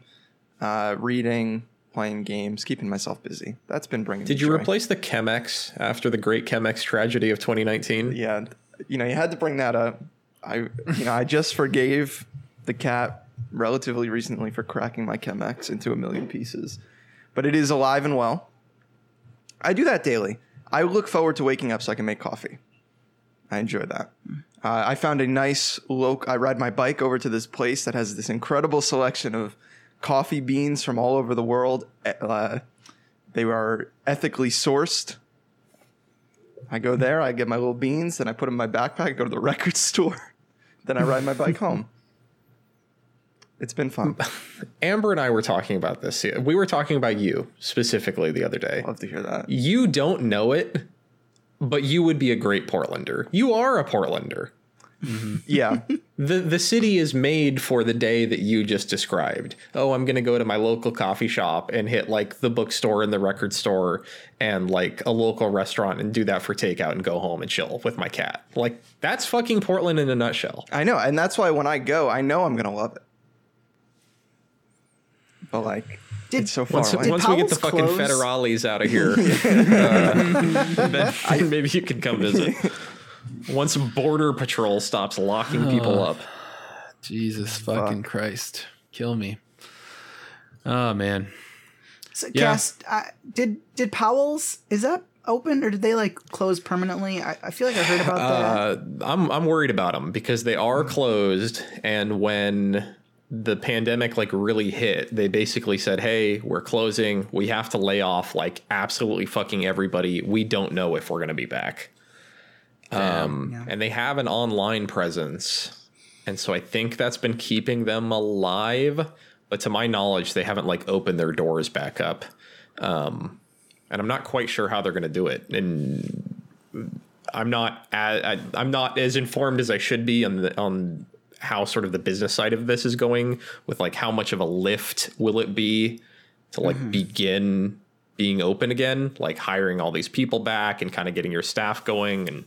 Uh, reading, playing games, keeping myself busy. That's been bringing. Did me you joy. Replace the Chemex after the great Chemex tragedy of twenty nineteen? Yeah, you know, you had to bring that up. I, you know, I just forgave the cat relatively recently for cracking my Chemex into a million pieces, but it is alive and well. I do that daily. I look forward to waking up so I can make coffee. I enjoy that. Uh, I found a nice local. I ride my bike over to this place that has this incredible selection of coffee beans from all over the world. Uh, they are ethically sourced. I go there. I get my little beans. Then I put them in my backpack. I go to the record store. Then I ride my bike home. It's been fun. Amber and I were talking about this. We were talking about you specifically the other day. Love to hear that. You don't know it, but you would be a great Portlander. You are a Portlander. Mm-hmm. Yeah. the The city is made for the day that you just described. Oh, I'm going to go to my local coffee shop and hit like the bookstore and the record store and like a local restaurant and do that for takeout and go home and chill with my cat. Like that's fucking Portland in a nutshell. I know. And that's why when I go, I know I'm going to love it. But like, did, it's so far. Once, once we get the fucking close? Federales out of here, uh, then I, maybe you can come visit. Once Border Patrol stops locking oh, people up. Jesus fucking Fuck. Christ. Kill me. Oh, man. So, yeah. Cass, uh, did, did Powell's, is that open or did they like close permanently? I, I feel like I heard about uh, that. I'm I'm worried about them because they are closed. And when the pandemic like really hit, they basically said, hey, we're closing. We have to lay off like absolutely fucking everybody. We don't know if we're going to be back. Yeah, um, yeah. And they have an online presence. And so I think that's been keeping them alive. But to my knowledge, they haven't like opened their doors back up. Um, and I'm not quite sure how they're going to do it. And I'm not as, I, I'm not as informed as I should be on the, on how sort of the business side of this is going with like how much of a lift will it be to like mm-hmm. begin being open again, like hiring all these people back and kind of getting your staff going. And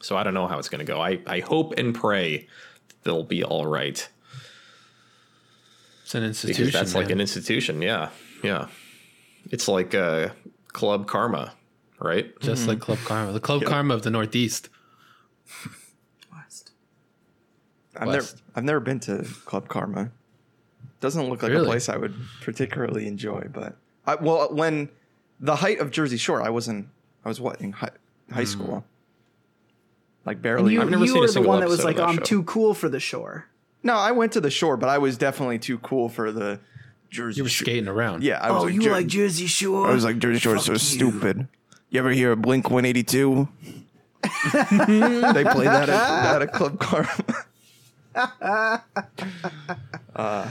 so I don't know how it's going to go. I, I hope and pray they'll be all right. It's an institution. Because that's man. Like an institution. Yeah. Yeah. It's like uh Club Karma, right? Just mm-hmm. like Club Karma, the Club yep. Karma of the Northeast. I've never, I've never been to Club Karma. Doesn't look like really? a place I would particularly enjoy, but I, well, when the height of Jersey Shore, I was in, I was what in hi, high mm. school. Like barely. You, I've never you seen were a single the one that was like, I'm show. too cool for the shore. No, I went to the shore, but I was definitely too cool for the Jersey Shore. You were skating shore. around. Yeah. I oh, was like, you Jer- were like Jersey Shore? I was like, Jersey Shore is so you. stupid. You ever hear a Blink one eighty-two? They played that at, at a Club Karma. uh,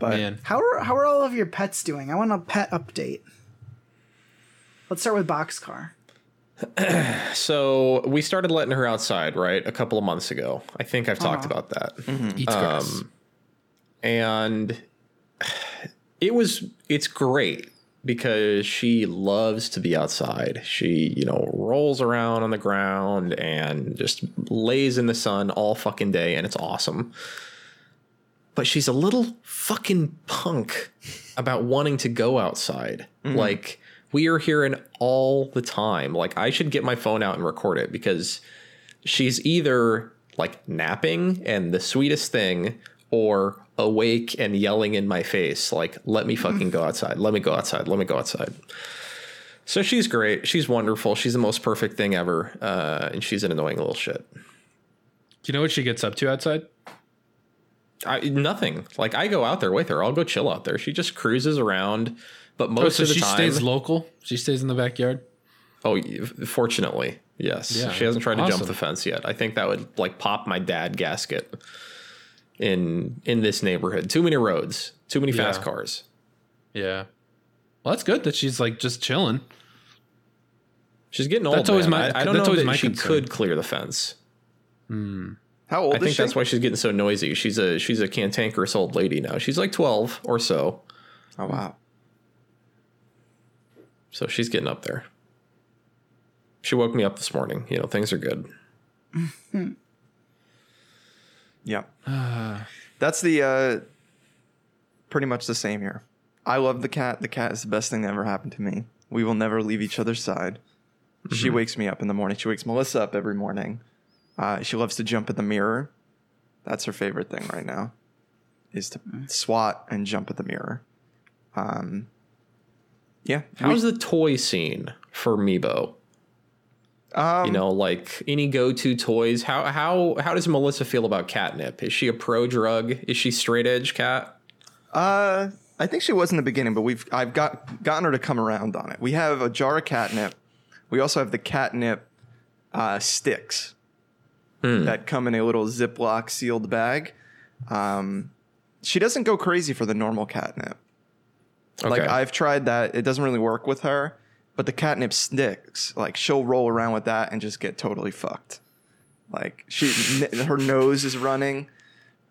but Man. How are, how are all of your pets doing? I want a pet update. Let's start with Boxcar. So we started letting her outside, right? A couple of months ago. I think I've talked Aww. about that. Mm-hmm. Eats grass. Um, and it was, it's great because she loves to be outside. She, you know, rolls around on the ground and just lays in the sun all fucking day. And it's awesome. But she's a little fucking punk about wanting to go outside. Mm-hmm. Like, we are hearing all the time. Like, I should get my phone out and record it because she's either like napping and the sweetest thing or awake and yelling in my face. Like, let me fucking go outside. Let me go outside. Let me go outside. So she's great. She's wonderful. She's the most perfect thing ever. Uh, and she's an annoying little shit. Do you know what she gets up to outside? I, nothing. Like, I go out there with her. I'll go chill out there. She just cruises around. But most oh, so of the she time, she stays local. She stays in the backyard. Oh, fortunately, yes. Yeah, she hasn't tried awesome. to jump the fence yet. I think that would like pop my dad gasket in in this neighborhood. Too many roads. Too many yeah. fast cars. Yeah. Well, that's good that she's like just chilling. She's getting old. That's always man. my. I, I don't know that she concern. could clear the fence. Hmm. How old? I is think she? That's why she's getting so noisy. She's a she's a cantankerous old lady now. She's like twelve or so. Oh wow. So she's getting up there. She woke me up this morning. You know, things are good. Yeah. Uh, That's the uh, pretty much the same here. I love the cat. The cat is the best thing that ever happened to me. We will never leave each other's side. Mm-hmm. She wakes me up in the morning. She wakes Melissa up every morning. Uh, she loves to jump at the mirror. That's her favorite thing right now, is to swat and jump at the mirror. Um. Yeah. How's we, the toy scene for Meebo? Um, you know, like any go-to toys? How how how does Melissa feel about catnip? Is she a pro drug? Is she straight edge cat? Uh, I think she was in the beginning, but we've I've got gotten her to come around on it. We have a jar of catnip. We also have the catnip uh, sticks hmm. that come in a little Ziploc sealed bag. Um, she doesn't go crazy for the normal catnip. Like, okay. I've tried that. It doesn't really work with her, but the catnip sticks. Like, she'll roll around with that and just get totally fucked. Like, she, her nose is running.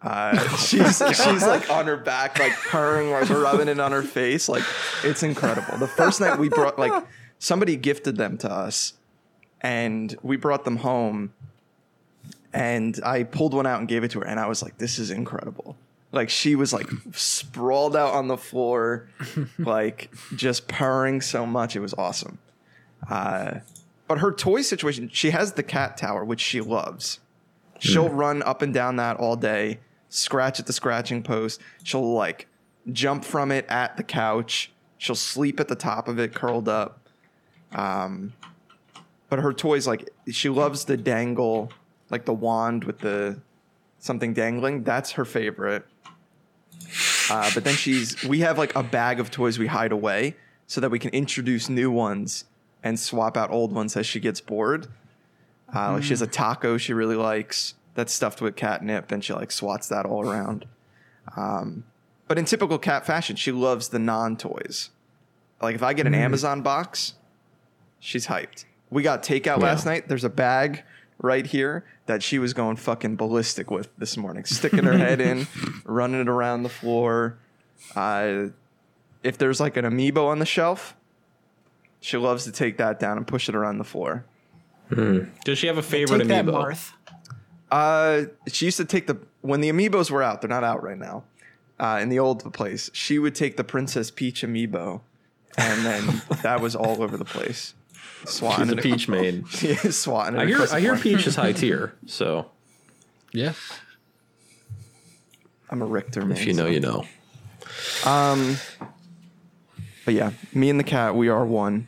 Uh, oh she's she's like on her back, like purring, like rubbing it on her face. Like, it's incredible. The first night we brought, like, somebody gifted them to us, and we brought them home, and I pulled one out and gave it to her, and I was like, this is incredible. Like, she was, like, sprawled out on the floor, like, just purring so much. It was awesome. Uh, but her toy situation, she has the cat tower, which she loves. She'll mm. run up and down that all day, scratch at the scratching post. She'll, like, jump from it at the couch. She'll sleep at the top of it, curled up. Um, but her toys, like, she loves the dangle, like the wand with the something dangling. That's her favorite. Uh, but then she's, we have like a bag of toys we hide away so that we can introduce new ones and swap out old ones as she gets bored. Uh, mm. Like, she has a taco she really likes that's stuffed with catnip, and she like swats that all around. Um, but in typical cat fashion, she loves the non-toys. Like, if I get an mm. Amazon box, she's hyped. We got takeout yeah. last night. There's a bag right here that she was going fucking ballistic with this morning, sticking her head in, running it around the floor. Uh, if there's like an amiibo on the shelf, she loves to take that down and push it around the floor. Hmm. Does she have a favorite take amiibo? That, uh, she used to take the, when the amiibos were out, they're not out right now, uh, in the old place, she would take the Princess Peach amiibo, and then that was all over the place. Swatting She's a peach it. maid. She is swatting. I hear, I hear peach is high tier, so. Yeah. I'm a Richter maid. If you know, so. you know. Um, But yeah, me and the cat, we are one.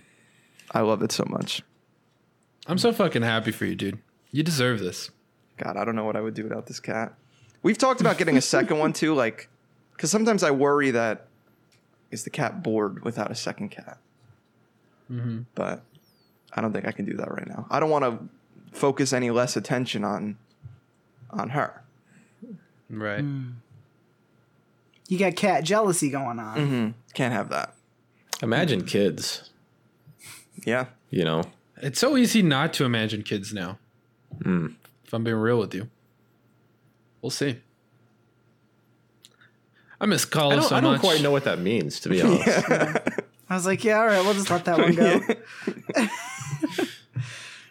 I love it so much. I'm so fucking happy for you, dude. You deserve this. God, I don't know what I would do without this cat. We've talked about getting a second one too, like, because sometimes I worry that is the cat bored without a second cat. Mm-hmm. But I don't think I can do that right now. I don't want to focus any less attention on on her. Right. Mm. You got cat jealousy going on. Mm-hmm. Can't have that. Imagine kids. Yeah. You know, it's so easy not to imagine kids now. Mm. If I'm being real with you. We'll see. I miss Carla I so much. I don't quite know what that means, to be honest. Yeah. I was like, yeah, all right, we'll just let that one go. Yeah.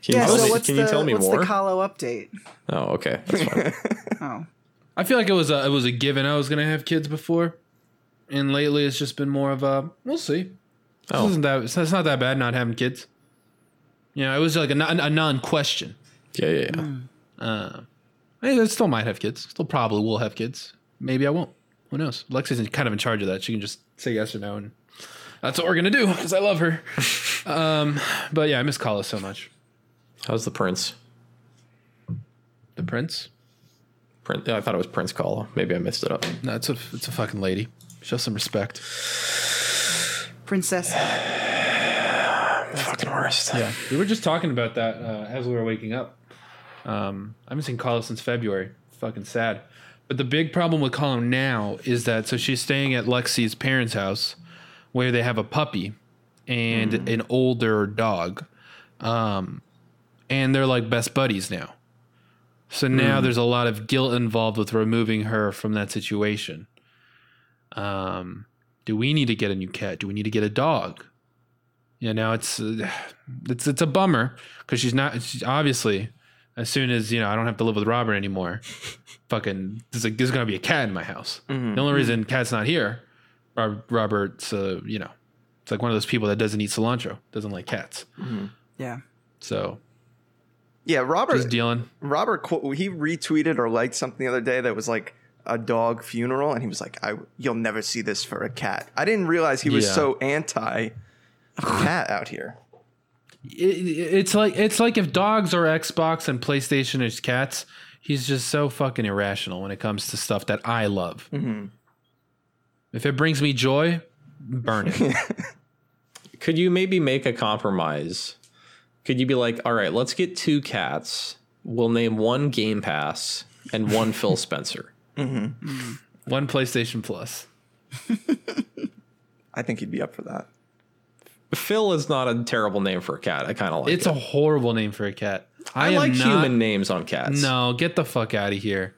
Can, yeah, you, so me, what's can the, you tell me what's more? What's the Kahlo update? Oh, okay. That's fine. Oh. I feel like it was a, it was a given I was going to have kids before. And lately it's just been more of a, we'll see. Oh. This isn't that, it's not that bad not having kids. You know, it was like a, a non-question. Yeah, yeah, yeah. Mm. Uh, I still might have kids. Still probably will have kids. Maybe I won't. Who knows? Lexi's kind of in charge of that. She can just say yes or no, and that's what we're going to do because I love her. um, but yeah, I miss Carla so much. How's the prince? The prince? Prince? Yeah, I thought it was Prince Carla. Maybe I messed it up. No, it's a, it's a fucking lady. Show some respect. Princess. Fucking worst. Yeah, we were just talking about that uh, as we were waking up. Um, I haven't seen Carla since February. It's fucking sad. But the big problem with Carla now is that so she's staying at Lexi's parents' house, where they have a puppy and mm. an older dog, um, and they're like best buddies now. So now mm. there's a lot of guilt involved with removing her from that situation. Um, do we need to get a new cat? Do we need to get a dog? You know, it's uh, it's it's a bummer because she's not she's obviously. As soon as, you know, I don't have to live with Robert anymore, fucking, there's, a, there's going to be a cat in my house. Mm-hmm. The only reason cat's not here, Robert, Robert's, uh, you know, it's like one of those people that doesn't eat cilantro, doesn't like cats. Mm-hmm. Yeah. So. Yeah, Robert. Just dealing. Robert, he retweeted or liked something the other day that was like a dog funeral. And he was like, I, you'll never see this for a cat. I didn't realize he was yeah. so anti-cat out here. It, it's like it's like if dogs are Xbox and PlayStation is cats. He's just so fucking irrational when it comes to stuff that I love. Mm-hmm. If it brings me joy, burn it. Could you maybe make a compromise? Could you be like, all right, let's get two cats. We'll name one Game Pass and one Phil Spencer. Mm-hmm. Mm-hmm. One PlayStation Plus. I think he'd be up for that. Phil is not a terrible name for a cat. I kind of like it's it. It's a horrible name for a cat. I, I like not, human names on cats. No, get the fuck out of here.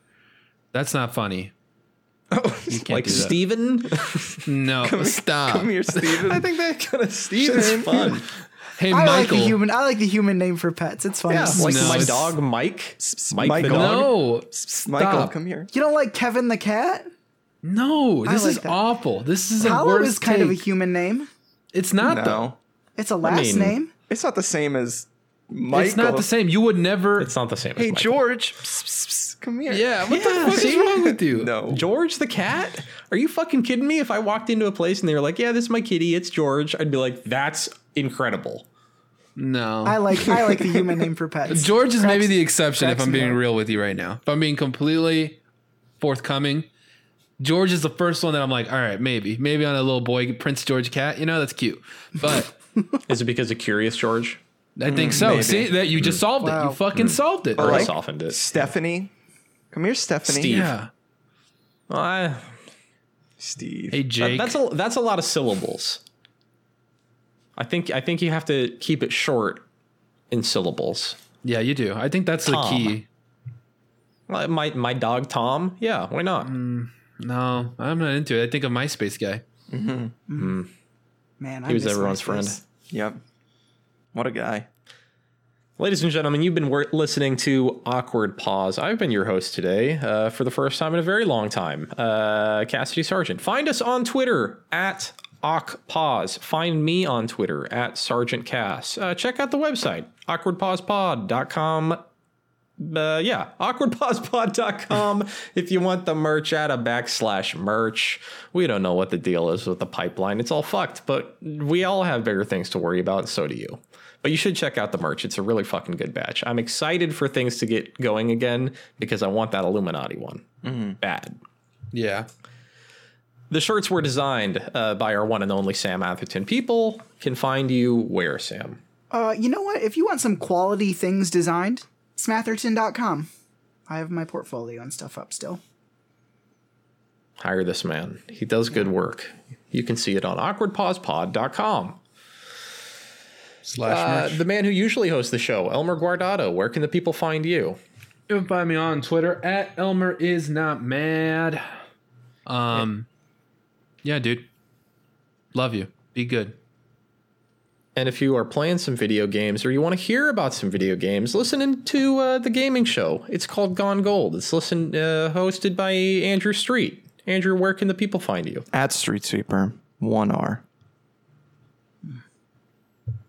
That's not funny. Oh, you can't like Steven? No, come stop. Here, come here, Steven. I think that kind of Steven is fun. Hey, I Michael. Like the human, I like the human name for pets. It's fun. Yeah, like no, my dog, Mike. Mike Michael. The dog. No, stop. Michael, come here. You don't like Kevin the cat? No, this like is that. Awful. This is Paolo a worst is kind take. Of a human name. It's not, no. though. It's a last I mean, name. It's not the same as Michael. It's not the same. You would never. It's not the same hey, as Michael. Hey, George. Psst, psst, psst, come here. Yeah, what yeah, the fuck is wrong with you? No. George the cat? Are you fucking kidding me? If I walked into a place and they were like, yeah, this is my kitty. It's George. I'd be like, that's incredible. No. I like I like the human name for pets. George is perhaps, maybe the exception if I'm being more. Real with you right now. If I'm being completely forthcoming. George is the first one that I'm like, all right, maybe. Maybe on a little boy, Prince George cat. You know, that's cute. But is it because of Curious George? I think mm, so. Maybe. See, that you just mm. solved wow. it. You fucking mm. solved it. Or like I softened it. Stephanie. Come here, Stephanie. Steve. Yeah. Well, I... Steve. Hey, Jake. That, that's, a, that's a lot of syllables. I think I think you have to keep it short in syllables. Yeah, you do. I think that's Tom. The key. My, my dog, Tom? Yeah, why not? Mm. No, I'm not into it. I think of MySpace guy. Mm-hmm. Mm-hmm. Man, I he was everyone's MySpace. Friend. Yep. What a guy. Ladies and gentlemen, you've been wor- listening to Awkward Pause. I've been your host today uh, for the first time in a very long time. Uh, Cassidy Sargent. Find us on Twitter at awkpause. Find me on Twitter at Sargent Cass. Uh, check out the website, awkward pause pod dot com. uh, yeah, awkward pause pod dot com if you want the merch. Add a backslash merch. We don't know what the deal is with the pipeline. It's all fucked, but we all have bigger things to worry about. So do you. But you should check out the merch. It's a really fucking good batch. I'm excited for things to get going again because I want that Illuminati one. Mm-hmm. Bad. Yeah. The shirts were designed uh, by our one and only Sam Atherton. People can find you where, Sam? Uh, you know what? If you want some quality things designed, sam atherton dot com. I have my portfolio and stuff up still. Hire this man. He does good work. You can see it on awkward pause pod dot com. Slash uh, the man who usually hosts the show, Elmer Guardado. Where can the people find you? You can find me on Twitter at Elmer is not mad. Um, yeah. yeah, dude. Love you. Be good. And if you are playing some video games or you want to hear about some video games, listen in to uh, the gaming show. It's called Gone Gold. It's listen uh, hosted by Andrew Street. Andrew, where can the people find you? At Street Sweeper, one R.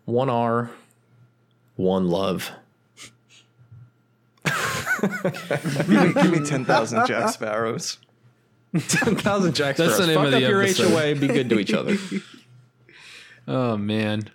One R, one love. give, me, give me ten thousand Jack Sparrows. ten thousand Jack Sparrows. That's the name Fuck of the episode. Fuck up your H O A, be good to each other. Oh, man.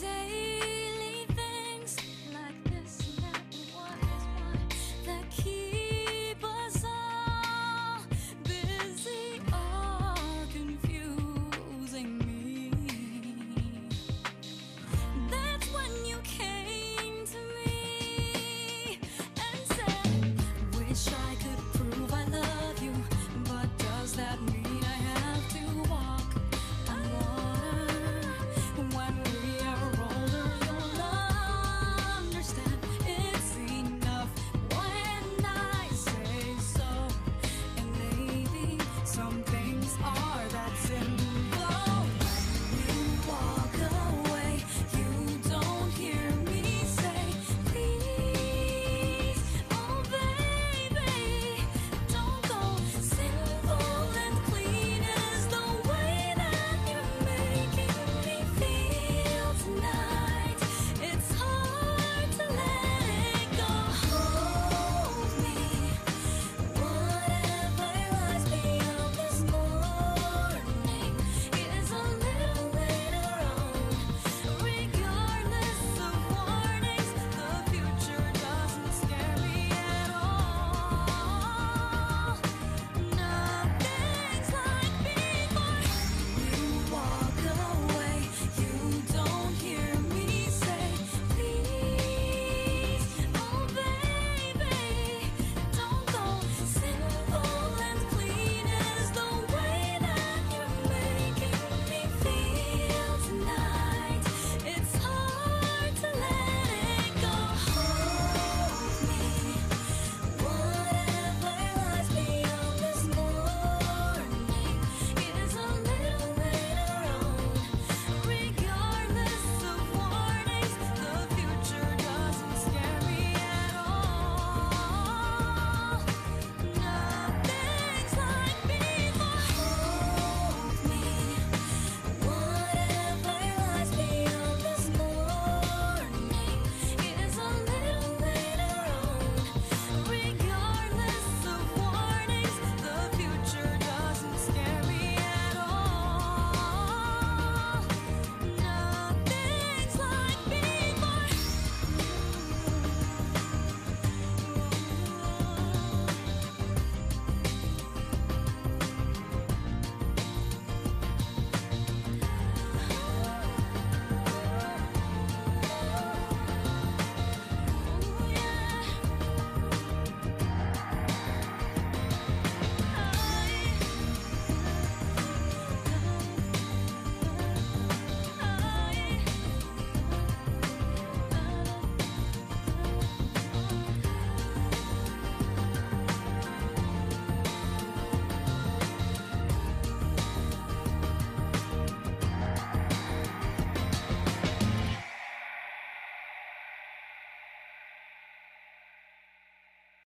That's